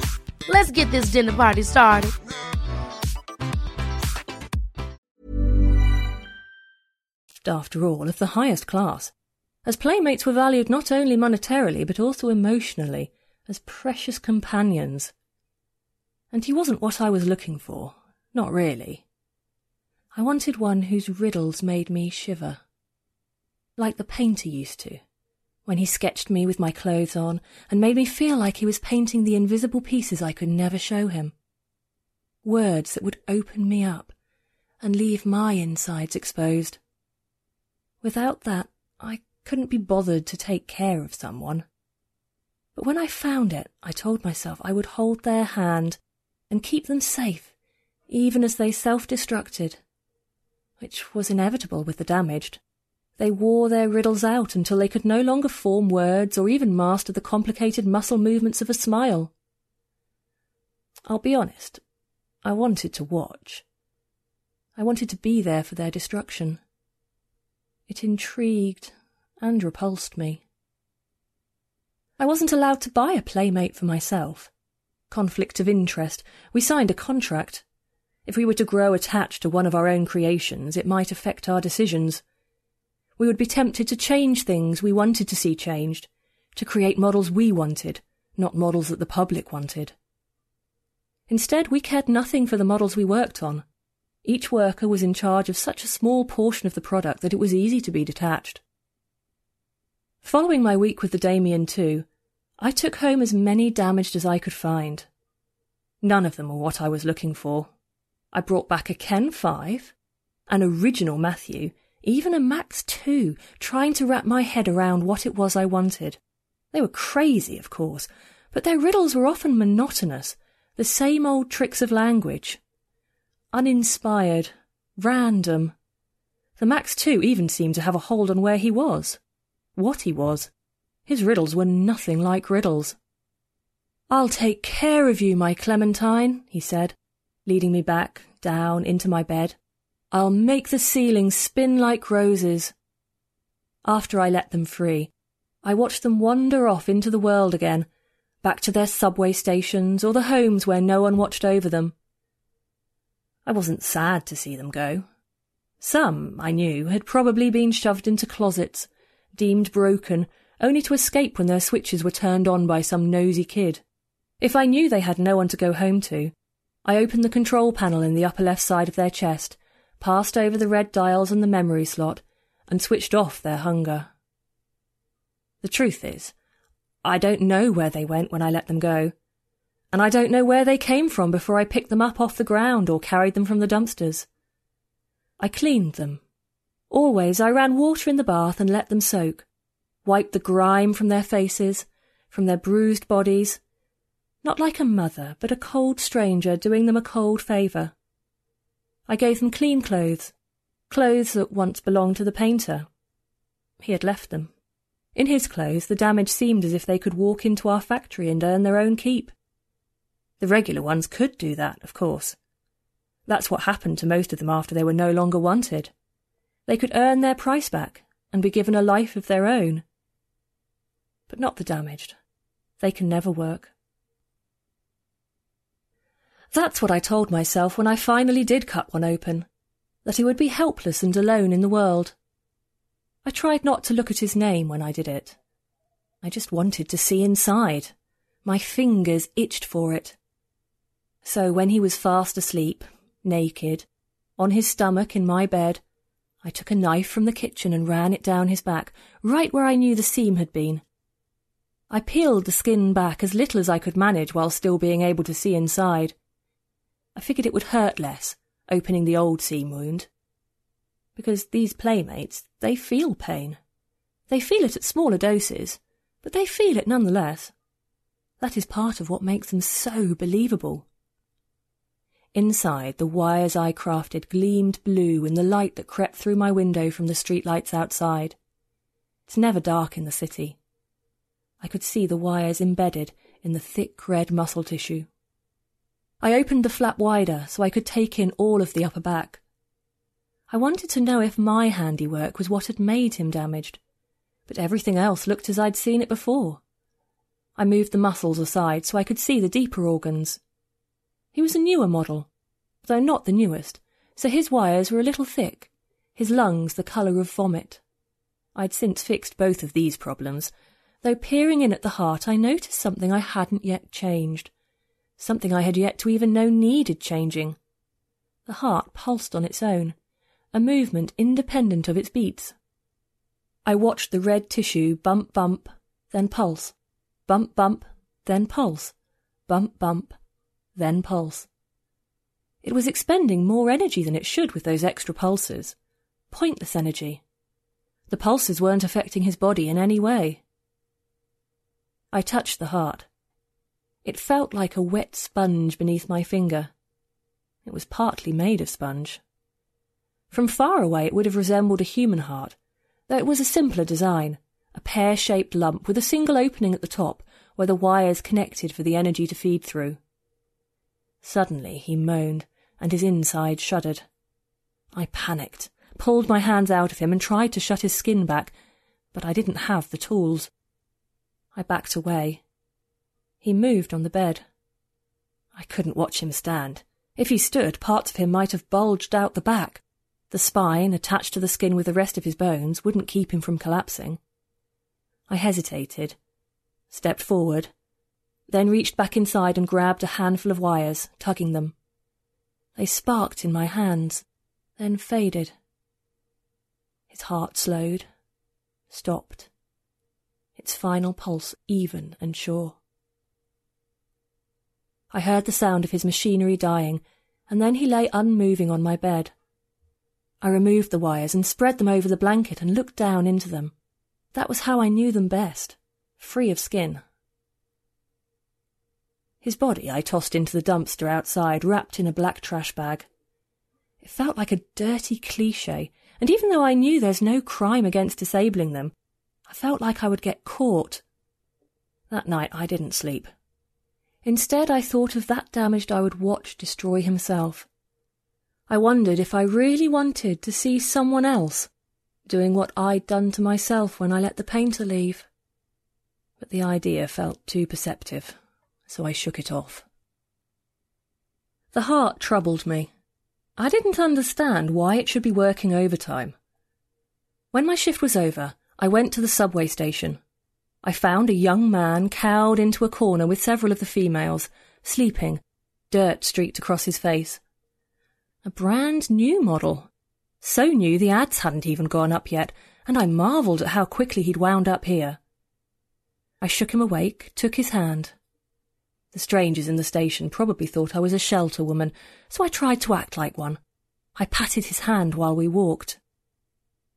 Let's get this dinner party started. After all, of the highest class, as playmates were valued not only monetarily but also emotionally, as precious companions. And he wasn't what I was looking for, not really. I wanted one whose riddles made me shiver. Like the painter used to, when he sketched me with my clothes on and made me feel like he was painting the invisible pieces I could never show him. Words that would open me up and leave my insides exposed. Without that, I couldn't be bothered to take care of someone. But when I found it, I told myself I would hold their hand and keep them safe, even as they self-destructed, which was inevitable with the damaged. They wore their riddles out until they could no longer form words or even master the complicated muscle movements of a smile. I'll be honest, I wanted to watch. I wanted to be there for their destruction. It intrigued and repulsed me. I wasn't allowed to buy a playmate for myself. Conflict of interest. We signed a contract. If we were to grow attached to one of our own creations, it might affect our decisions. We would be tempted to change things we wanted to see changed, to create models we wanted, not models that the public wanted. Instead, we cared nothing for the models we worked on. Each worker was in charge of such a small portion of the product that it was easy to be detached. Following my week with the Damien too, I took home as many damaged as I could find. None of them were what I was looking for. I brought back a Ken five, an original Matthew, even a Max two, trying to wrap my head around what it was I wanted. They were crazy, of course, but their riddles were often monotonous, the same old tricks of language. Uninspired, random. The Max two even seemed to have a hold on where he was, what he was. His riddles were nothing like riddles. "I'll take care of you, my Clementine," he said, leading me back, down, into my bed. "I'll make the ceiling spin like roses." After I let them free, I watched them wander off into the world again, back to their subway stations or the homes where no one watched over them. I wasn't sad to see them go. Some, I knew, had probably been shoved into closets, deemed broken, only to escape when their switches were turned on by some nosy kid. If I knew they had no one to go home to, I opened the control panel in the upper left side of their chest, passed over the red dials and the memory slot, and switched off their hunger. The truth is, I don't know where they went when I let them go, and I don't know where they came from before I picked them up off the ground or carried them from the dumpsters. I cleaned them. Always I ran water in the bath and let them soak, wiped the grime from their faces, from their bruised bodies, not like a mother, but a cold stranger doing them a cold favour. I gave them clean clothes, clothes that once belonged to the painter. He had left them. In his clothes, the damage seemed as if they could walk into our factory and earn their own keep. The regular ones could do that, of course. That's what happened to most of them after they were no longer wanted. They could earn their price back and be given a life of their own. But not the damaged. They can never work. That's what I told myself when I finally did cut one open, that he would be helpless and alone in the world. I tried not to look at his name when I did it. I just wanted to see inside. My fingers itched for it. So when he was fast asleep, naked, on his stomach in my bed, I took a knife from the kitchen and ran it down his back, right where I knew the seam had been. I peeled the skin back as little as I could manage while still being able to see inside. I figured it would hurt less, opening the old seam wound. Because these playmates, they feel pain. They feel it at smaller doses, but they feel it nonetheless. That is part of what makes them so believable. Inside, the wires I crafted gleamed blue in the light that crept through my window from the streetlights outside. It's never dark in the city. I could see the wires embedded in the thick red muscle tissue. I opened the flap wider so I could take in all of the upper back. I wanted to know if my handiwork was what had made him damaged, but everything else looked as I'd seen it before. I moved the muscles aside so I could see the deeper organs. He was a newer model, though not the newest, so his wires were a little thick, his lungs the colour of vomit. I'd since fixed both of these problems, though peering in at the heart I noticed something I hadn't yet changed, something I had yet to even know needed changing. The heart pulsed on its own, a movement independent of its beats. I watched the red tissue bump, bump, then pulse, bump, bump, then pulse, bump, bump, then pulse. It was expending more energy than it should with those extra pulses. Pointless energy. The pulses weren't affecting his body in any way. I touched the heart. It felt like a wet sponge beneath my finger. It was partly made of sponge. From far away it would have resembled a human heart, though it was a simpler design, a pear-shaped lump with a single opening at the top where the wires connected for the energy to feed through. Suddenly he moaned, and his inside shuddered. I panicked, pulled my hands out of him and tried to shut his skin back, but I didn't have the tools. I backed away. He moved on the bed. I couldn't watch him stand. If he stood, parts of him might have bulged out the back. The spine, attached to the skin with the rest of his bones, wouldn't keep him from collapsing. I hesitated, stepped forward, then reached back inside and grabbed a handful of wires, tugging them. They sparked in my hands, then faded. His heart slowed, stopped, its final pulse even and sure. I heard the sound of his machinery dying, and then he lay unmoving on my bed. I removed the wires and spread them over the blanket and looked down into them. That was how I knew them best, free of skin. His body I tossed into the dumpster outside, wrapped in a black trash bag. It felt like a dirty cliché, and even though I knew there's no crime against disabling them, I felt like I would get caught. That night I didn't sleep. Instead I thought of that damaged I would watch destroy himself. I wondered if I really wanted to see someone else doing what I'd done to myself when I let the painter leave. But the idea felt too perceptive, so I shook it off. The heart troubled me. I didn't understand why it should be working overtime. When my shift was over, I went to the subway station. I found a young man cowed into a corner with several of the females, sleeping, dirt streaked across his face. A brand new model. So new the ads hadn't even gone up yet, and I marvelled at how quickly he'd wound up here. I shook him awake, took his hand. The strangers in the station probably thought I was a shelter woman, so I tried to act like one. I patted his hand while we walked.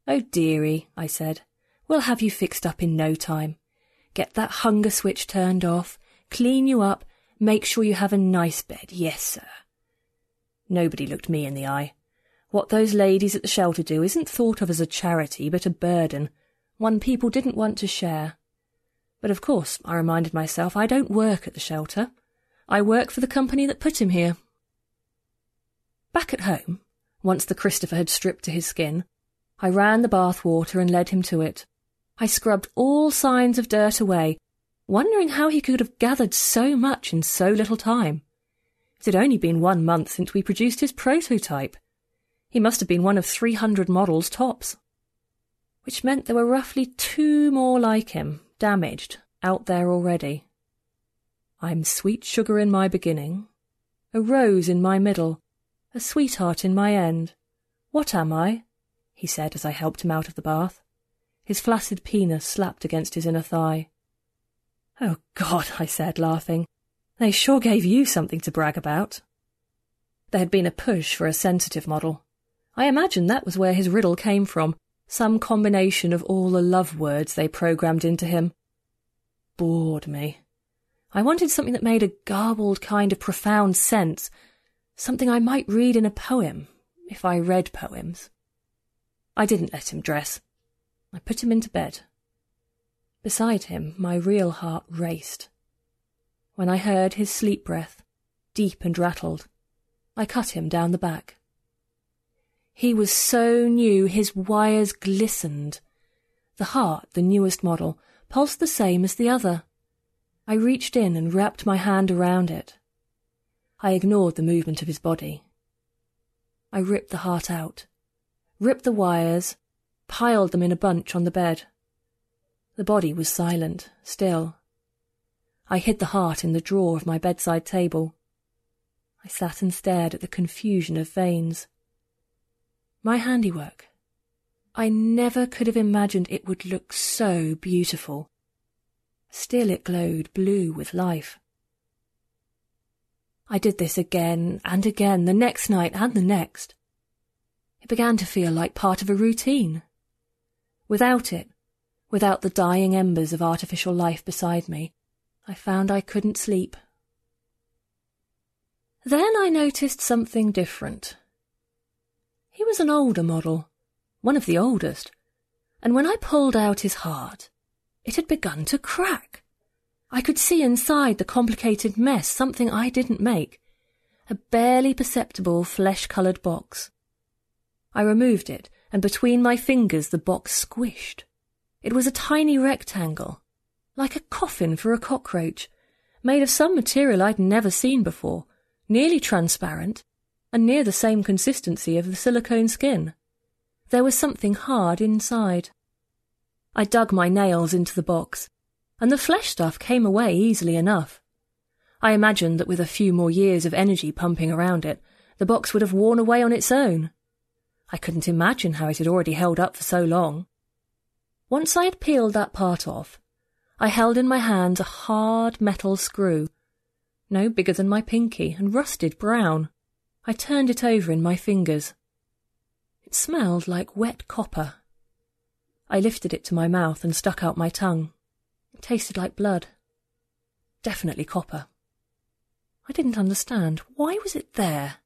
"Oh, dearie," I said, "we'll have you fixed up in no time. Get that hunger switch turned off, clean you up, make sure you have a nice bed, yes, sir." Nobody looked me in the eye. What those ladies at the shelter do isn't thought of as a charity, but a burden, one people didn't want to share. But of course, I reminded myself, I don't work at the shelter. I work for the company that put him here. Back at home, once the Christopher had stripped to his skin, I ran the bath water and led him to it. I scrubbed all signs of dirt away, wondering how he could have gathered so much in so little time. It had only been one month since we produced his prototype. He must have been one of three hundred models tops. Which meant there were roughly two more like him, damaged, out there already. I'm sweet sugar in my beginning, a rose in my middle, a sweetheart in my end. "What am I?" he said as I helped him out of the bath. His flaccid penis slapped against his inner thigh. "Oh, God," I said, laughing. "They sure gave you something to brag about." There had been a push for a sensitive model. I imagine that was where his riddle came from, some combination of all the love words they programmed into him. Bored me. I wanted something that made a garbled kind of profound sense, something I might read in a poem, if I read poems. I didn't let him dress. I put him into bed. Beside him, my real heart raced. When I heard his sleep breath, deep and rattled, I cut him down the back. He was so new his wires glistened. The heart, the newest model, pulsed the same as the other. I reached in and wrapped my hand around it. I ignored the movement of his body. I ripped the heart out. Ripped the wires, piled them in a bunch on the bed. The body was silent, still. I hid the heart in the drawer of my bedside table. I sat and stared at the confusion of veins. My handiwork. I never could have imagined it would look so beautiful. Still it glowed blue with life. I did this again and again, the next night and the next. It began to feel like part of a routine. Without it, without the dying embers of artificial life beside me, I found I couldn't sleep. Then I noticed something different. He was an older model, one of the oldest, and when I pulled out his heart, it had begun to crack. I could see inside the complicated mess, something I didn't make, a barely perceptible flesh-coloured box. I removed it, and between my fingers the box squished. It was a tiny rectangle, like a coffin for a cockroach, made of some material I'd never seen before, nearly transparent, and near the same consistency of the silicone skin. There was something hard inside. I dug my nails into the box, and the flesh stuff came away easily enough. I imagined that with a few more years of energy pumping around it, the box would have worn away on its own. I couldn't imagine how it had already held up for so long. Once I had peeled that part off, I held in my hands a hard metal screw, no bigger than my pinky and rusted brown. I turned it over in my fingers. It smelled like wet copper. I lifted it to my mouth and stuck out my tongue. It tasted like blood. Definitely copper. I didn't understand. Why was it there?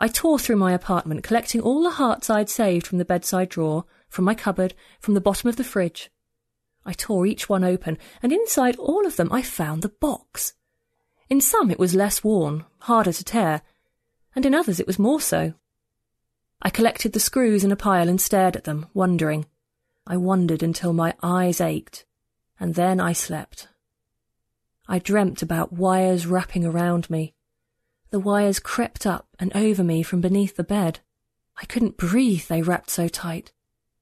I tore through my apartment, collecting all the hearts I'd saved from the bedside drawer, from my cupboard, from the bottom of the fridge. I tore each one open, and inside all of them I found the box. In some it was less worn, harder to tear, and in others it was more so. I collected the screws in a pile and stared at them, wondering. I wondered until my eyes ached, and then I slept. I dreamt about wires wrapping around me. The wires crept up and over me from beneath the bed. I couldn't breathe, they wrapped so tight,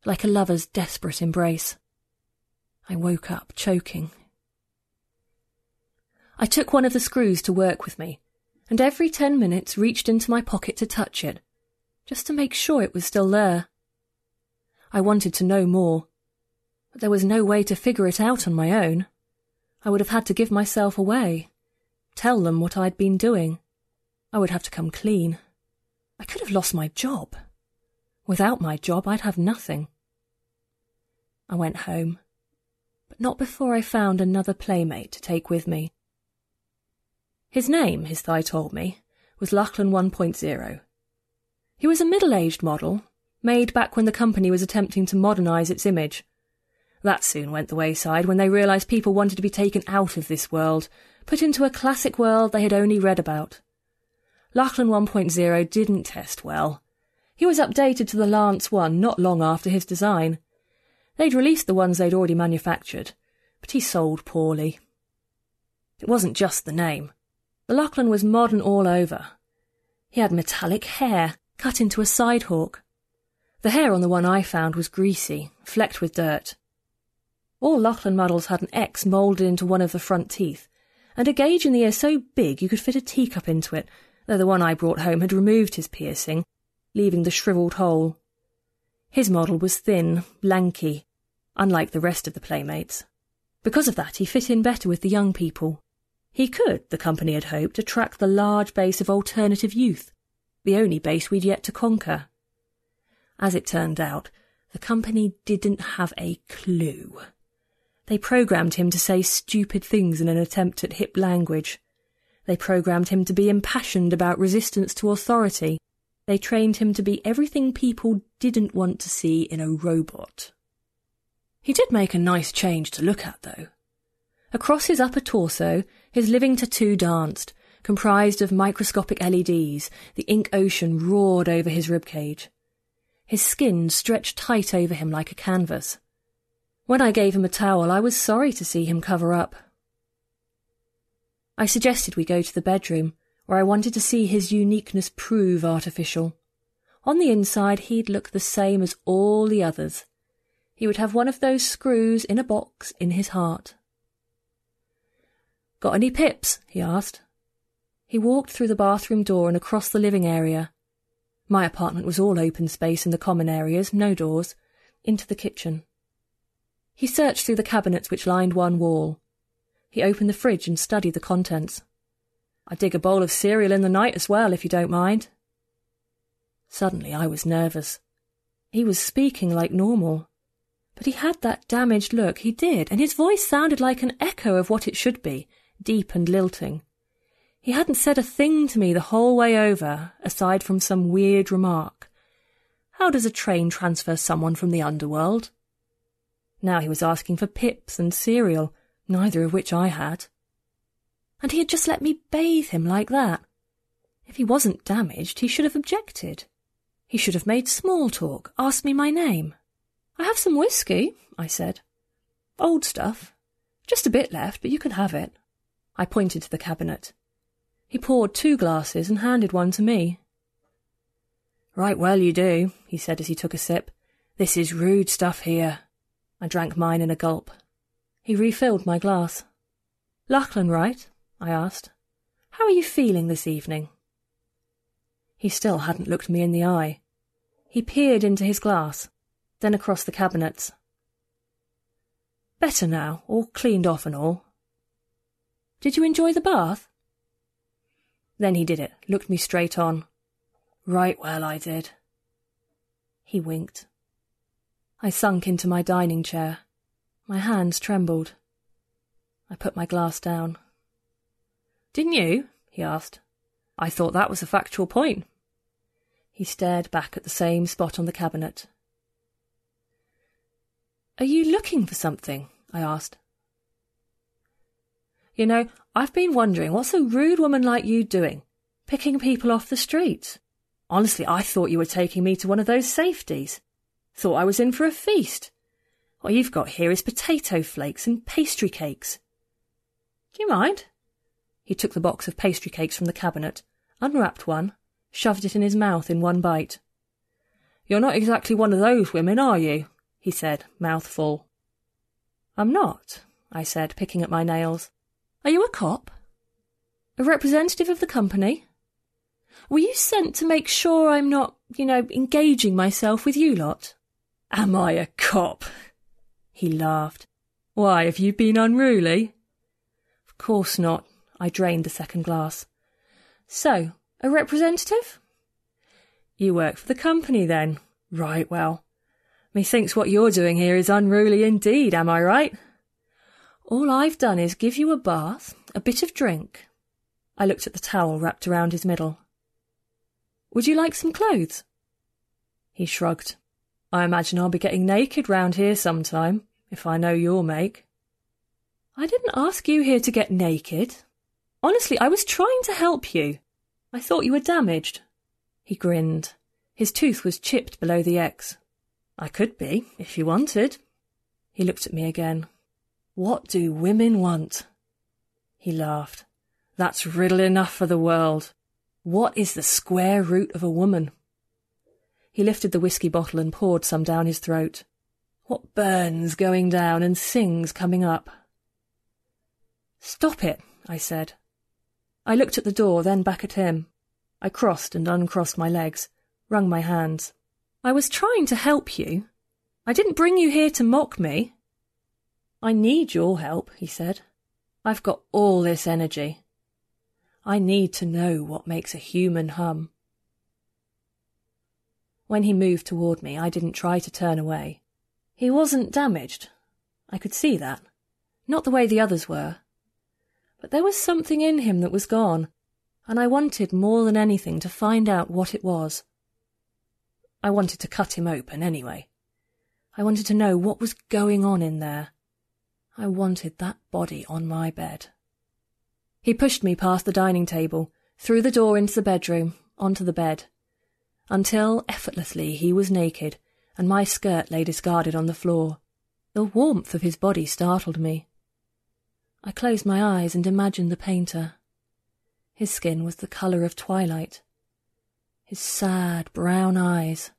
like a lover's desperate embrace. I woke up choking. I took one of the screws to work with me, and every ten minutes reached into my pocket to touch it, just to make sure it was still there. I wanted to know more, but there was no way to figure it out on my own. I would have had to give myself away, tell them what I'd been doing. I would have to come clean. I could have lost my job. Without my job, I'd have nothing. I went home, but not before I found another playmate to take with me. His name, his thigh told me, was Lachlan one point oh. He was a middle-aged model, made back when the company was attempting to modernise its image. That soon went the wayside when they realised people wanted to be taken out of this world, put into a classic world they had only read about. Lachlan one point oh didn't test well. He was updated to the Lance one not long after his design. They'd released the ones they'd already manufactured, but he sold poorly. It wasn't just the name. The Lachlan was modern all over. He had metallic hair, cut into a side hawk. The hair on the one I found was greasy, flecked with dirt. All Lachlan models had an X moulded into one of the front teeth, and a gauge in the ear so big you could fit a teacup into it, though the one I brought home had removed his piercing, leaving the shrivelled hole. His model was thin, lanky, unlike the rest of the playmates. Because of that, he fit in better with the young people. He could, the company had hoped, attract the large base of alternative youth, the only base we'd yet to conquer. As it turned out, the company didn't have a clue. They programmed him to say stupid things in an attempt at hip language. They programmed him to be impassioned about resistance to authority. They trained him to be everything people didn't want to see in a robot. He did make a nice change to look at, though. Across his upper torso, his living tattoo danced, comprised of microscopic L E Ds, the ink ocean roared over his ribcage. His skin stretched tight over him like a canvas. When I gave him a towel, I was sorry to see him cover up. I suggested we go to the bedroom, where I wanted to see his uniqueness prove artificial. On the inside, he'd look the same as all the others. He would have one of those screws in a box in his heart. "Got any pips?" he asked. He walked through the bathroom door and across the living area. My apartment was all open space in the common areas, no doors, into the kitchen. He searched through the cabinets which lined one wall. He opened the fridge and studied the contents. "I dig a bowl of cereal in the night as well, if you don't mind." Suddenly I was nervous. He was speaking like normal. But he had that damaged look, he did, and his voice sounded like an echo of what it should be, deep and lilting. He hadn't said a thing to me the whole way over, aside from some weird remark. How does a train transfer someone from the underworld? Now he was asking for pips and cereal, neither of which I had. And he had just let me bathe him like that. If he wasn't damaged, he should have objected. He should have made small talk, asked me my name. "I have some whiskey," I said. "Old stuff. Just a bit left, but you can have it." I pointed to the cabinet. He poured two glasses and handed one to me. "Right well you do," he said as he took a sip. "This is rude stuff here." I drank mine in a gulp. He refilled my glass. "Lachlan, right?" I asked. "How are you feeling this evening?" He still hadn't looked me in the eye. He peered into his glass, then across the cabinets. "Better now, all cleaned off and all. Did you enjoy the bath?" Then he did it, looked me straight on. "Right well I did." He winked. I sunk into my dining chair. My hands trembled. I put my glass down. "Didn't you?" he asked. "I thought that was a factual point." He stared back at the same spot on the cabinet. "Are you looking for something?" I asked. "You know, I've been wondering what's a rude woman like you doing, picking people off the street. Honestly, I thought you were taking me to one of those safeties. Thought I was in for a feast. What you've got here is potato flakes and pastry cakes." "Do you mind?" He took the box of pastry cakes from the cabinet, unwrapped one, shoved it in his mouth in one bite. "You're not exactly one of those women, are you?" he said, mouth full. "I'm not," I said, picking up my nails. "Are you a cop? A representative of the company? Were you sent to make sure I'm not, you know, engaging myself with you lot?" "Am I a cop?" He laughed. "Why, have you been unruly?" "Of course not." I drained the second glass. "So, a representative?" "You work for the company, then? Right, well. Methinks what you're doing here is unruly indeed, am I right?" "All I've done is give you a bath, a bit of drink." I looked at the towel wrapped around his middle. "Would you like some clothes?" He shrugged. "I imagine I'll be getting naked round here sometime, if I know your make." "I didn't ask you here to get naked. Honestly, I was trying to help you. I thought you were damaged." He grinned. His tooth was chipped below the X. "I could be, if you wanted." He looked at me again. "What do women want?" He laughed. "That's riddle enough for the world. What is the square root of a woman?" He lifted the whisky bottle and poured some down his throat. "What burns going down and sings coming up?" "Stop it," I said. I looked at the door, then back at him. I crossed and uncrossed my legs, wrung my hands. "I was trying to help you. I didn't bring you here to mock me." "I need your help," he said. "I've got all this energy. I need to know what makes a human hum." When he moved toward me, I didn't try to turn away. He wasn't damaged. I could see that. Not the way the others were. But there was something in him that was gone, and I wanted more than anything to find out what it was. I wanted to cut him open anyway. I wanted to know what was going on in there. I wanted that body on my bed. He pushed me past the dining table, through the door into the bedroom, onto the bed, until effortlessly he was naked and my skirt lay discarded on the floor. The warmth of his body startled me. I closed my eyes and imagined the painter. His skin was the colour of twilight, his sad brown eyes.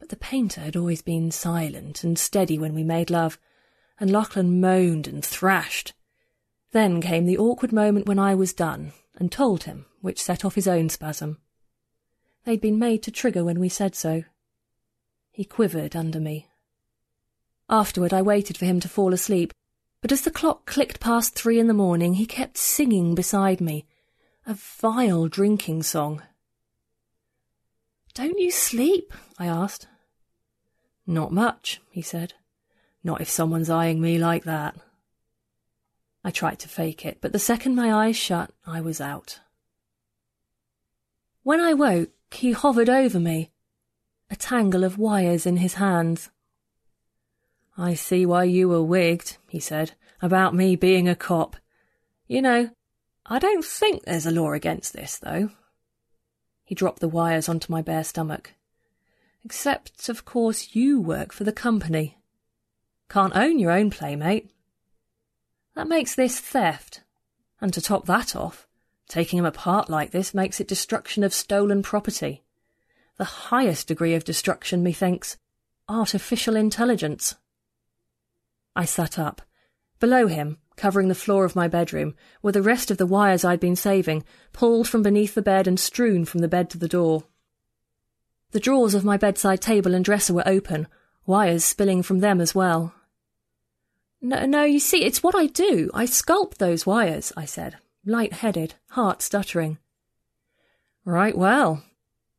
But the painter had always been silent and steady when we made love, and Lachlan moaned and thrashed. Then came the awkward moment when I was done and told him, which set off his own spasm. They'd been made to trigger when we said so. He quivered under me. Afterward I waited for him to fall asleep, but as the clock clicked past three in the morning he kept singing beside me, a vile drinking song. "Don't you sleep?" I asked. "Not much," he said. "Not if someone's eyeing me like that." I tried to fake it, but the second my eyes shut, I was out. When I woke, he hovered over me, a tangle of wires in his hands. "I see why you were wigged," he said, "about me being a cop. You know, I don't think there's a law against this, though." He dropped the wires onto my bare stomach. "Except, of course, you work for the company. Can't own your own playmate. That makes this theft, and to top that off, taking him apart like this makes it destruction of stolen property. The highest degree of destruction, methinks, artificial intelligence." I sat up. Below him, covering the floor of my bedroom, were the rest of the wires I'd been saving, pulled from beneath the bed and strewn from the bed to the door. The drawers of my bedside table and dresser were open, wires spilling from them as well. "No, no, you see, it's what I do. I sculpt those wires," I said, light-headed, heart stuttering. "Right, well.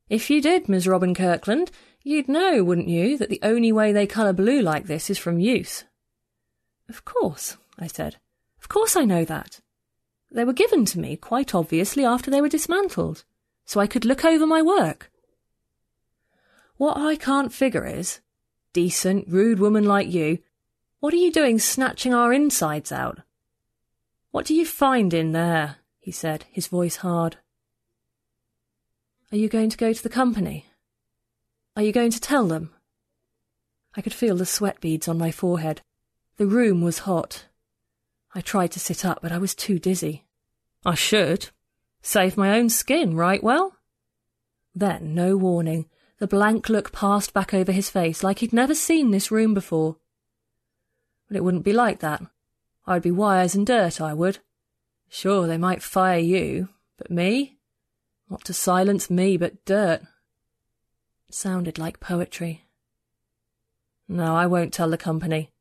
If you did, Miss Robin Kirkland, you'd know, wouldn't you, that the only way they colour blue like this is from use?" "Of course," I said. "Of course I know that. They were given to me, quite obviously, after they were dismantled, so I could look over my work. What I can't figure is, decent, rude woman like you, what are you doing snatching our insides out? What do you find in there?" he said, his voice hard. "Are you going to go to the company? Are you going to tell them?" I could feel the sweat beads on my forehead. The room was hot. I tried to sit up, but I was too dizzy. I should. Save my own skin, right well? Then, no warning, the blank look passed back over his face like he'd never seen this room before. but it wouldn't be like that. I'd be wires and dirt, I would. Sure, they might fire you, but me? Not to silence me, but dirt. It sounded like poetry. No, I won't tell the company.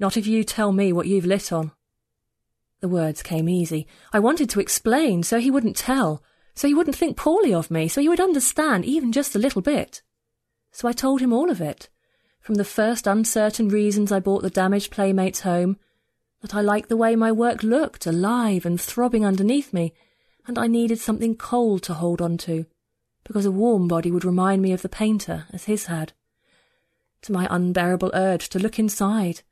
Not if you tell me what you've lit on. The words came easy. I wanted to explain, so he wouldn't tell, so he wouldn't think poorly of me, so he would understand, even just a little bit. So I told him all of it, from the first uncertain reasons I bought the damaged playmates home, that I liked the way my work looked, alive and throbbing underneath me, and I needed something cold to hold on to, because a warm body would remind me of the painter, as his had. To my unbearable urge to look inside,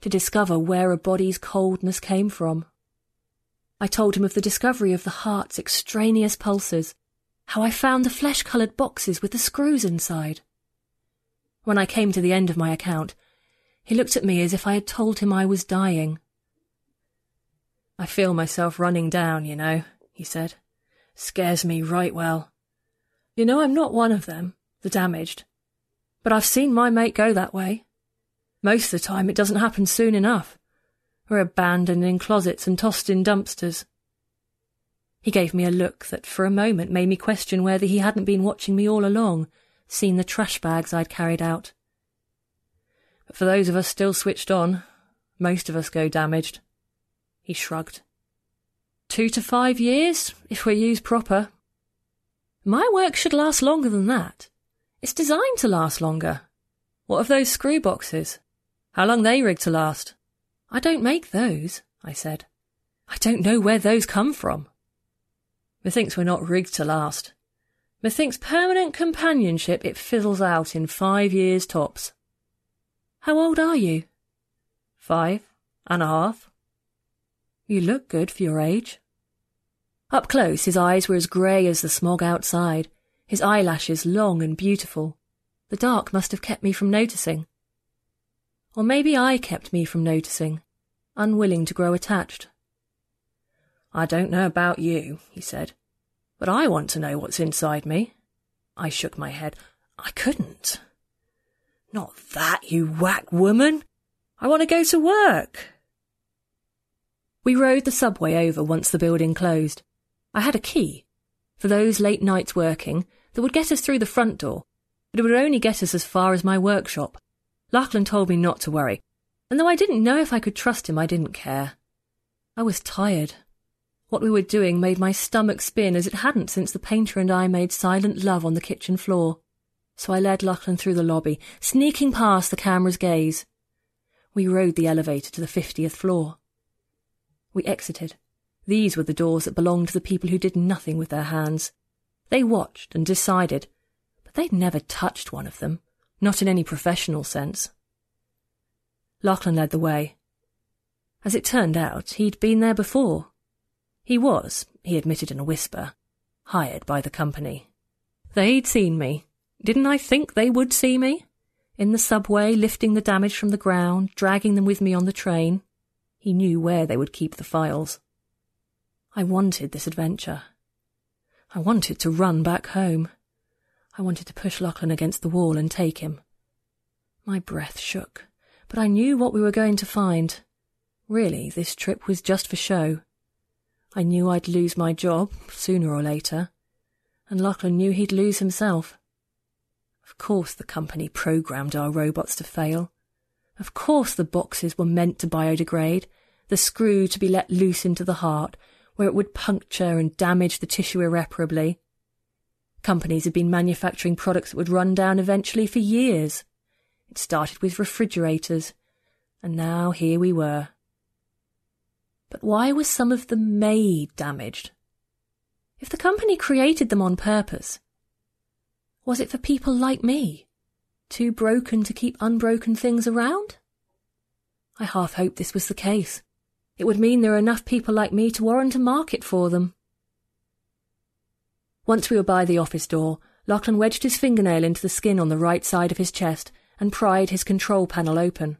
to discover where a body's coldness came from. I told him of the discovery of the heart's extraneous pulses, how I found the flesh-coloured boxes with the screws inside. When I came to the end of my account, he looked at me as if I had told him I was dying. "I feel myself running down, you know," he said. "Scares me right well. You know, I'm not one of them, the damaged, but I've seen my mate go that way. Most of the time it doesn't happen soon enough. We're abandoned in closets and tossed in dumpsters." He gave me a look that for a moment made me question whether he hadn't been watching me all along, seen the trash bags I'd carried out. But for those of us still switched on, most of us go damaged. He shrugged. Two to five years, if we're used proper. My work should last longer than that. It's designed to last longer. What of those screw boxes? How long they rigged to last? I don't make those, I said. I don't know where those come from. Methinks we're not rigged to last. Methinks permanent companionship it fizzles out in five years tops. How old are you? Five and a half. You look good for your age. Up close his eyes were as grey as the smog outside, his eyelashes long and beautiful. The dark must have kept me from noticing. Or maybe I kept me from noticing, unwilling to grow attached. I don't know about you, he said, but I want to know what's inside me. I shook my head. I couldn't. Not that, you whack woman. I want to go to work. We rode the subway over once the building closed. I had a key, for those late nights working, that would get us through the front door, but it would only get us as far as my workshop. Lachlan told me not to worry, and though I didn't know if I could trust him, I didn't care. I was tired. What we were doing made my stomach spin as it hadn't since the painter and I made silent love on the kitchen floor. So I led Lachlan through the lobby, sneaking past the camera's gaze. We rode the elevator to the fiftieth floor. We exited. These were the doors that belonged to the people who did nothing with their hands. They watched and decided, but they'd never touched one of them, not in any professional sense. Lachlan led the way. As it turned out, he'd been there before. He was, he admitted in a whisper, hired by the company. They'd seen me. Didn't I think they would see me? In the subway, lifting the damage from the ground, dragging them with me on the train. He knew where they would keep the files. I wanted this adventure. I wanted to run back home. I wanted to push Lachlan against the wall and take him. My breath shook, but I knew what we were going to find. Really, this trip was just for show. I knew I'd lose my job, sooner or later, and Lachlan knew he'd lose himself. Of course the company programmed our robots to fail. Of course the boxes were meant to biodegrade, the screw to be let loose into the heart, where it would puncture and damage the tissue irreparably. Companies had been manufacturing products that would run down eventually for years. It started with refrigerators, and now here we were. But why was some of them made damaged? If the company created them on purpose, was it for people like me, too broken to keep unbroken things around? I half hoped this was the case. It would mean there are enough people like me to warrant a market for them. Once we were by the office door, Lachlan wedged his fingernail into the skin on the right side of his chest and pried his control panel open.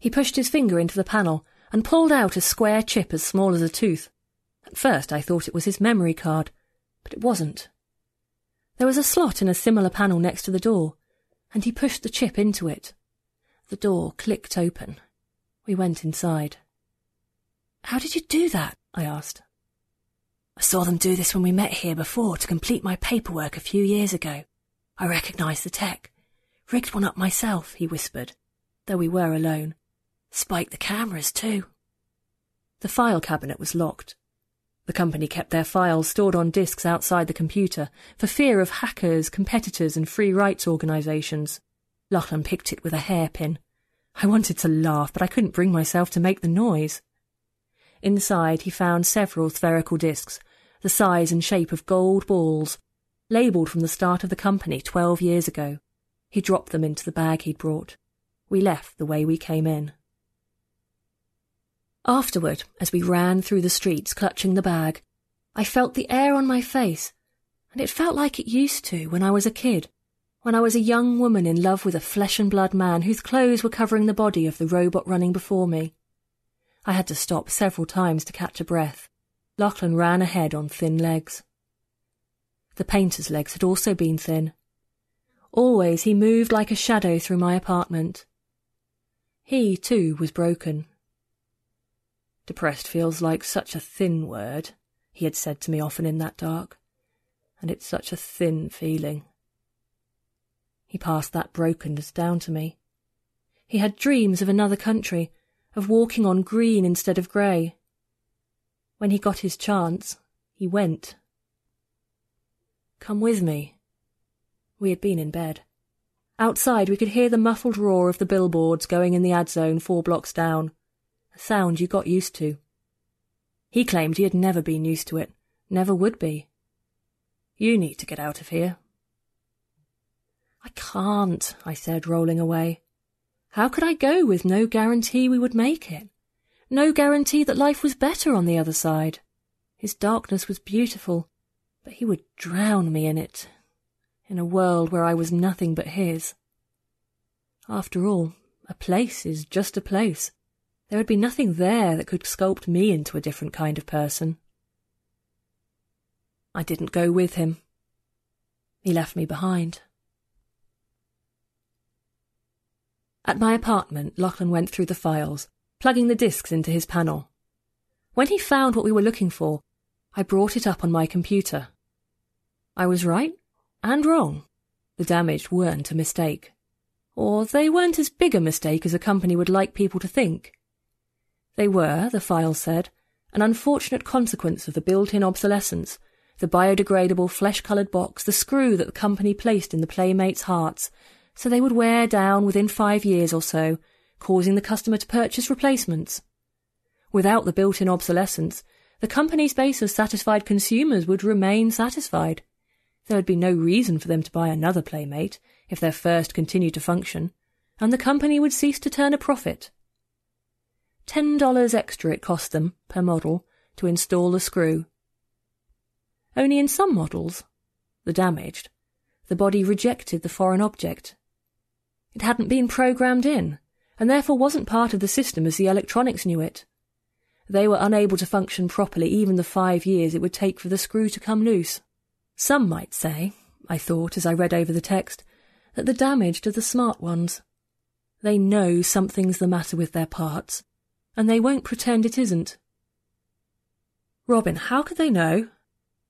He pushed his finger into the panel and pulled out a square chip as small as a tooth. At first I thought it was his memory card, but it wasn't. There was a slot in a similar panel next to the door, and he pushed the chip into it. The door clicked open, We went inside. "How did you do that?" I asked. "I saw them do this when we met here before to complete my paperwork a few years ago. I recognised the tech. Rigged one up myself," he whispered, though we were alone. "Spiked the cameras too." The file cabinet was locked. The company kept their files stored on disks outside the computer for fear of hackers, competitors and free rights organisations. Lachlan picked it with a hairpin. I wanted to laugh, but I couldn't bring myself to make the noise. Inside he found several spherical discs, the size and shape of gold balls, labelled from the start of the company twelve years ago. He dropped them into the bag he'd brought. We left the way we came in. Afterward, as we ran through the streets clutching the bag, I felt the air on my face, and it felt like it used to when I was a kid, when I was a young woman in love with a flesh-and-blood man whose clothes were covering the body of the robot running before me. I had to stop several times to catch a breath. Lachlan ran ahead on thin legs. The painter's legs had also been thin. Always he moved like a shadow through my apartment. He, too, was broken. "Depressed feels like such a thin word," he had said to me often in that dark, "and it's such a thin feeling." He passed that brokenness down to me. He had dreams of another country, of walking on green instead of grey. When he got his chance, he went. "Come with me." We had been in bed. Outside we could hear the muffled roar of the billboards going in the ad zone four blocks down, a sound you got used to. He claimed he had never been used to it, never would be. "You need to get out of here." "I can't," I said, rolling away. How could I go with no guarantee we would make it? No guarantee that life was better on the other side. His darkness was beautiful, but he would drown me in it. In a world where I was nothing but his. After all, a place is just a place. There would be nothing there that could sculpt me into a different kind of person. I didn't go with him. He left me behind. At my apartment, Lachlan went through the files, plugging the discs into his panel. When he found what we were looking for, I brought it up on my computer. I was right. And wrong. The damaged weren't a mistake. Or they weren't as big a mistake as a company would like people to think. They were, the file said, an unfortunate consequence of the built-in obsolescence, the biodegradable flesh-coloured box, the screw that the company placed in the playmates' hearts, so they would wear down within five years or so, causing the customer to purchase replacements. Without the built-in obsolescence, the company's base of satisfied consumers would remain satisfied. There would be no reason for them to buy another playmate if their first continued to function, and the company would cease to turn a profit. Ten dollars extra it cost them, per model, to install the screw. Only in some models, the damaged, the body rejected the foreign object. It hadn't been programmed in, and therefore wasn't part of the system as the electronics knew it. They were unable to function properly even the five years it would take for the screw to come loose. Some might say, I thought as I read over the text, that the damaged are the smart ones. They know something's the matter with their parts, and they won't pretend it isn't. "Robin, how could they know?"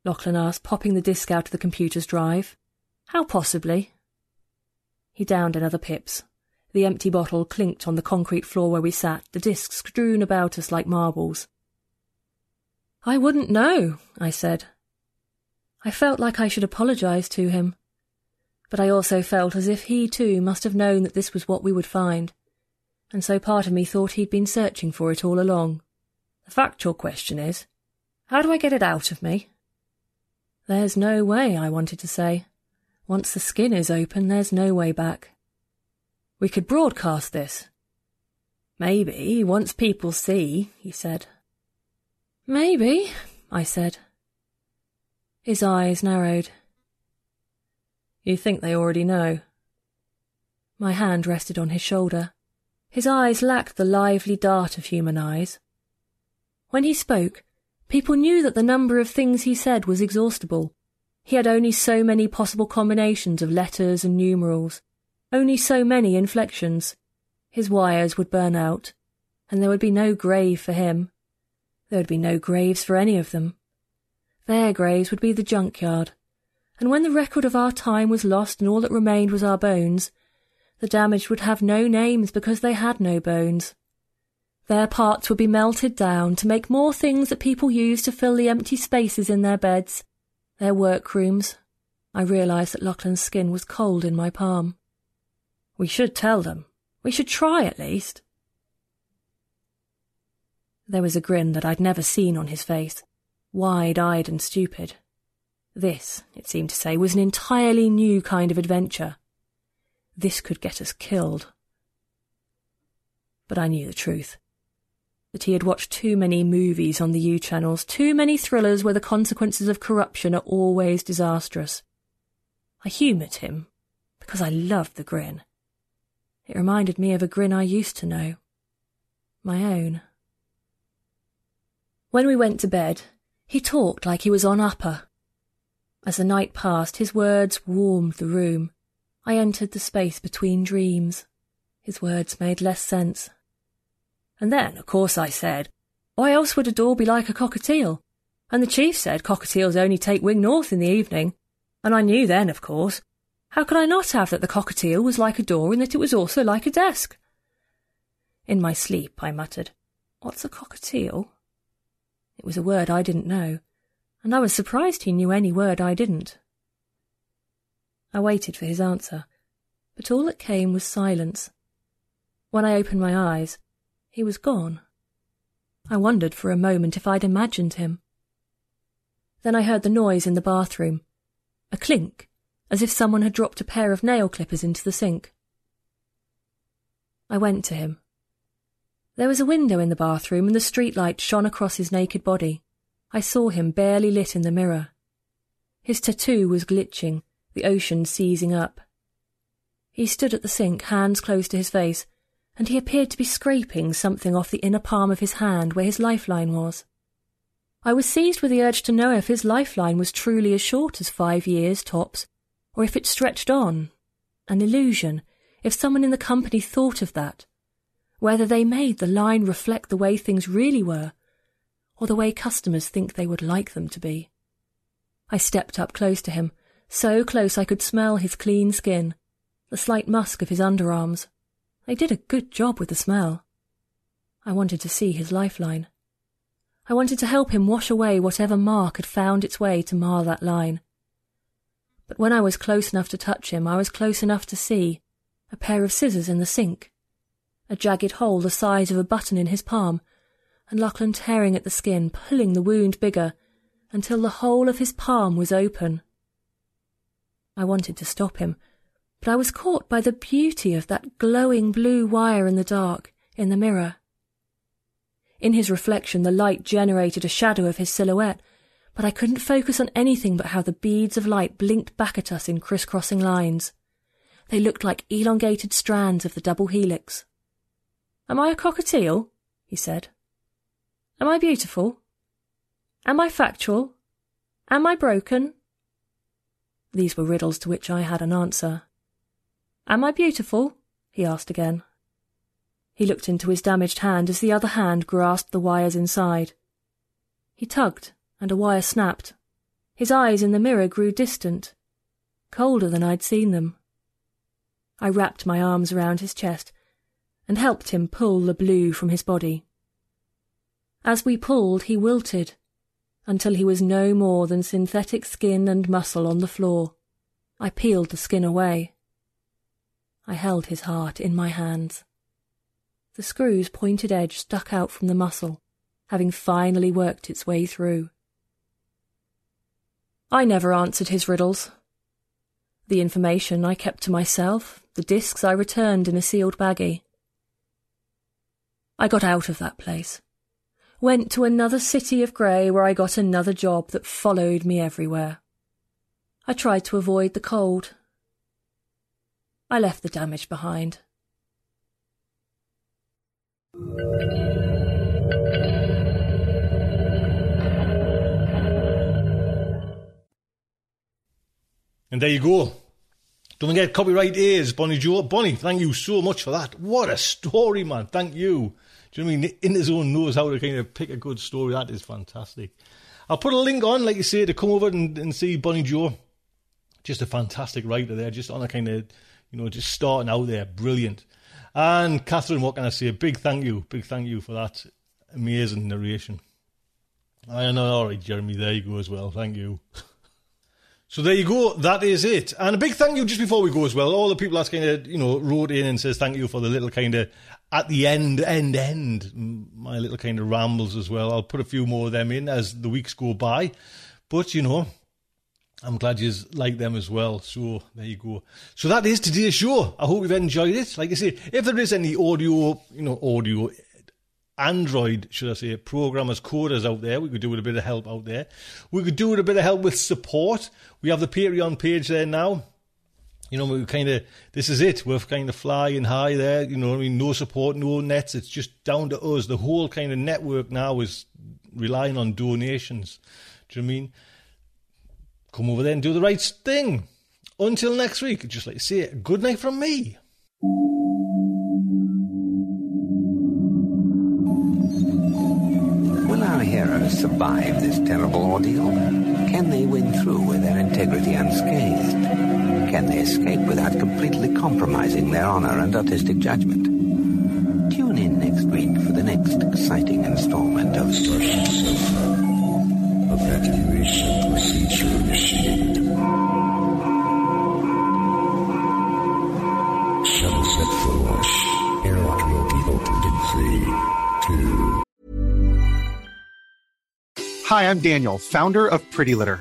Lachlan asked, popping the disc out of the computer's drive. "How possibly?" He downed another pips. The empty bottle clinked on the concrete floor where we sat, the discs strewn about us like marbles. "I wouldn't know," I said. I felt like I should apologise to him, but I also felt as if he too must have known that this was what we would find, and so part of me thought he'd been searching for it all along. "The factual question is, how do I get it out of me?" There's no way, I wanted to say. Once the skin is open, there's no way back. We could broadcast this. "Maybe, once people see," he said. "Maybe," I said. His eyes narrowed. "You think they already know?" My hand rested on his shoulder. His eyes lacked the lively dart of human eyes. When he spoke, people knew that the number of things he said was exhaustible. He had only so many possible combinations of letters and numerals, only so many inflections. His wires would burn out. and there would be no grave for him. There would be no graves for any of them. Their graves would be the junkyard, and when the record of our time was lost and all that remained was our bones, the damaged would have no names because they had no bones. Their parts would be melted down to make more things that people use to fill the empty spaces in their beds, their workrooms. I realised that Lachlan's skin was cold in my palm. We should tell them. We should try, at least. There was a grin that I'd never seen on his face, wide-eyed and stupid. This, it seemed to say, was an entirely new kind of adventure. This could get us killed. But I knew the truth. That he had watched too many movies on the U channels, too many thrillers where the consequences of corruption are always disastrous. I humoured him, because I loved the grin. It reminded me of a grin I used to know. My own. When we went to bed, he talked like he was on upper. As the night passed, his words warmed the room. I entered the space between dreams. His words made less sense. And then, of course, I said, why else would a door be like a cockatiel? And the chief said cockatiels only take wing north in the evening. And I knew then, of course. How could I not have that the cockatiel was like a door and that it was also like a desk? In my sleep, I muttered, what's a cockatiel? It was a word I didn't know, and I was surprised he knew any word I didn't. I waited for his answer, but all that came was silence. When I opened my eyes, he was gone. I wondered for a moment if I'd imagined him. Then I heard the noise in the bathroom, a clink, as if someone had dropped a pair of nail clippers into the sink. I went to him. There was a window in the bathroom, and the streetlight shone across his naked body. I saw him barely lit in the mirror. His tattoo was glitching, the ocean seizing up. He stood at the sink, hands close to his face, and he appeared to be scraping something off the inner palm of his hand where his lifeline was. I was seized with the urge to know if his lifeline was truly as short as five years, tops, or if it stretched on. An illusion, if someone in the company thought of that. Whether they made the line reflect the way things really were, or the way customers think they would like them to be. I stepped up close to him, so close I could smell his clean skin, the slight musk of his underarms. They did a good job with the smell. I wanted to see his lifeline. I wanted to help him wash away whatever mark had found its way to mar that line. But when I was close enough to touch him, I was close enough to see a pair of scissors in the sink, a jagged hole the size of a button in his palm, and Lachlan tearing at the skin, pulling the wound bigger, until the whole of his palm was open. I wanted to stop him, but I was caught by the beauty of that glowing blue wire in the dark, in the mirror. In his reflection the light generated a shadow of his silhouette, but I couldn't focus on anything but how the beads of light blinked back at us in criss-crossing lines. They looked like elongated strands of the double helix. "Am I a cockatiel?" he said. "Am I beautiful? Am I factual? Am I broken?" These were riddles to which I had an answer. "Am I beautiful?" he asked again. He looked into his damaged hand as the other hand grasped the wires inside. He tugged, and a wire snapped. His eyes in the mirror grew distant, colder than I'd seen them. I wrapped my arms around his chest and helped him pull the blue from his body. As we pulled, he wilted, until he was no more than synthetic skin and muscle on the floor. I peeled the skin away. I held his heart in my hands. The screw's pointed edge stuck out from the muscle, having finally worked its way through. I never answered his riddles. The information I kept to myself, the discs I returned in a sealed baggie. I got out of that place, went to another city of grey where I got another job that followed me everywhere. I tried to avoid the cold. I left the damage behind. And there you go. Don't forget, copyright is Bonnie Jo. Bonnie, thank you so much for that. What a story, man. Thank you. Do you know what I mean? Interzone knows how to kind of pick a good story. That is fantastic. I'll put a link on, like you say, to come over and, and see Bonnie Jo. Just a fantastic writer there, just on a kind of, you know, just starting out there. Brilliant. And Catherine, what can I say? Big thank you. Big thank you for that amazing narration. I know. All right, Jeremy, there you go as well. Thank you. So there you go. That is it. And a big thank you just before we go as well. All the people that's kind of, you know, wrote in and says thank you for the little kind of at the end, end, end, my little kind of rambles as well. I'll put a few more of them in as the weeks go by. But, you know, I'm glad you like them as well. So there you go. So that is today's show. I hope you've enjoyed it. Like I say, if there is any audio, you know, audio... Android, should I say, programmers, coders out there. We could do with a bit of help out there. We could do with a bit of help with support. We have the Patreon page there now. You know, we kind of, this is it. We're kind of flying high there. You know what I mean? No support, no nets. It's just down to us. The whole kind of network now is relying on donations. Do you know what I mean? Come over there and do the right thing. Until next week, just like to say, good night from me. Heroes survive this terrible ordeal? Can they win through with their integrity unscathed? Can they escape without completely compromising their honor and artistic judgment? Tune in next week for the next exciting installment of Starship Sofa. Evacuation procedure initiated. Shuttle set for launch. Airlock will be opened in three, two. Hi, I'm Daniel, founder of Pretty Litter.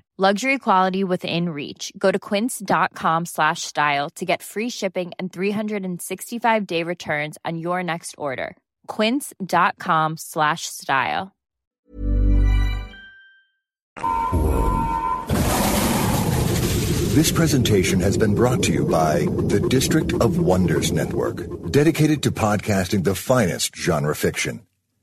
Luxury quality within reach. Go to quince.com slash style to get free shipping and three sixty-five day returns on your next order. Quince.com slash style. This presentation has been brought to you by the District of Wonders Network, dedicated to podcasting the finest genre fiction.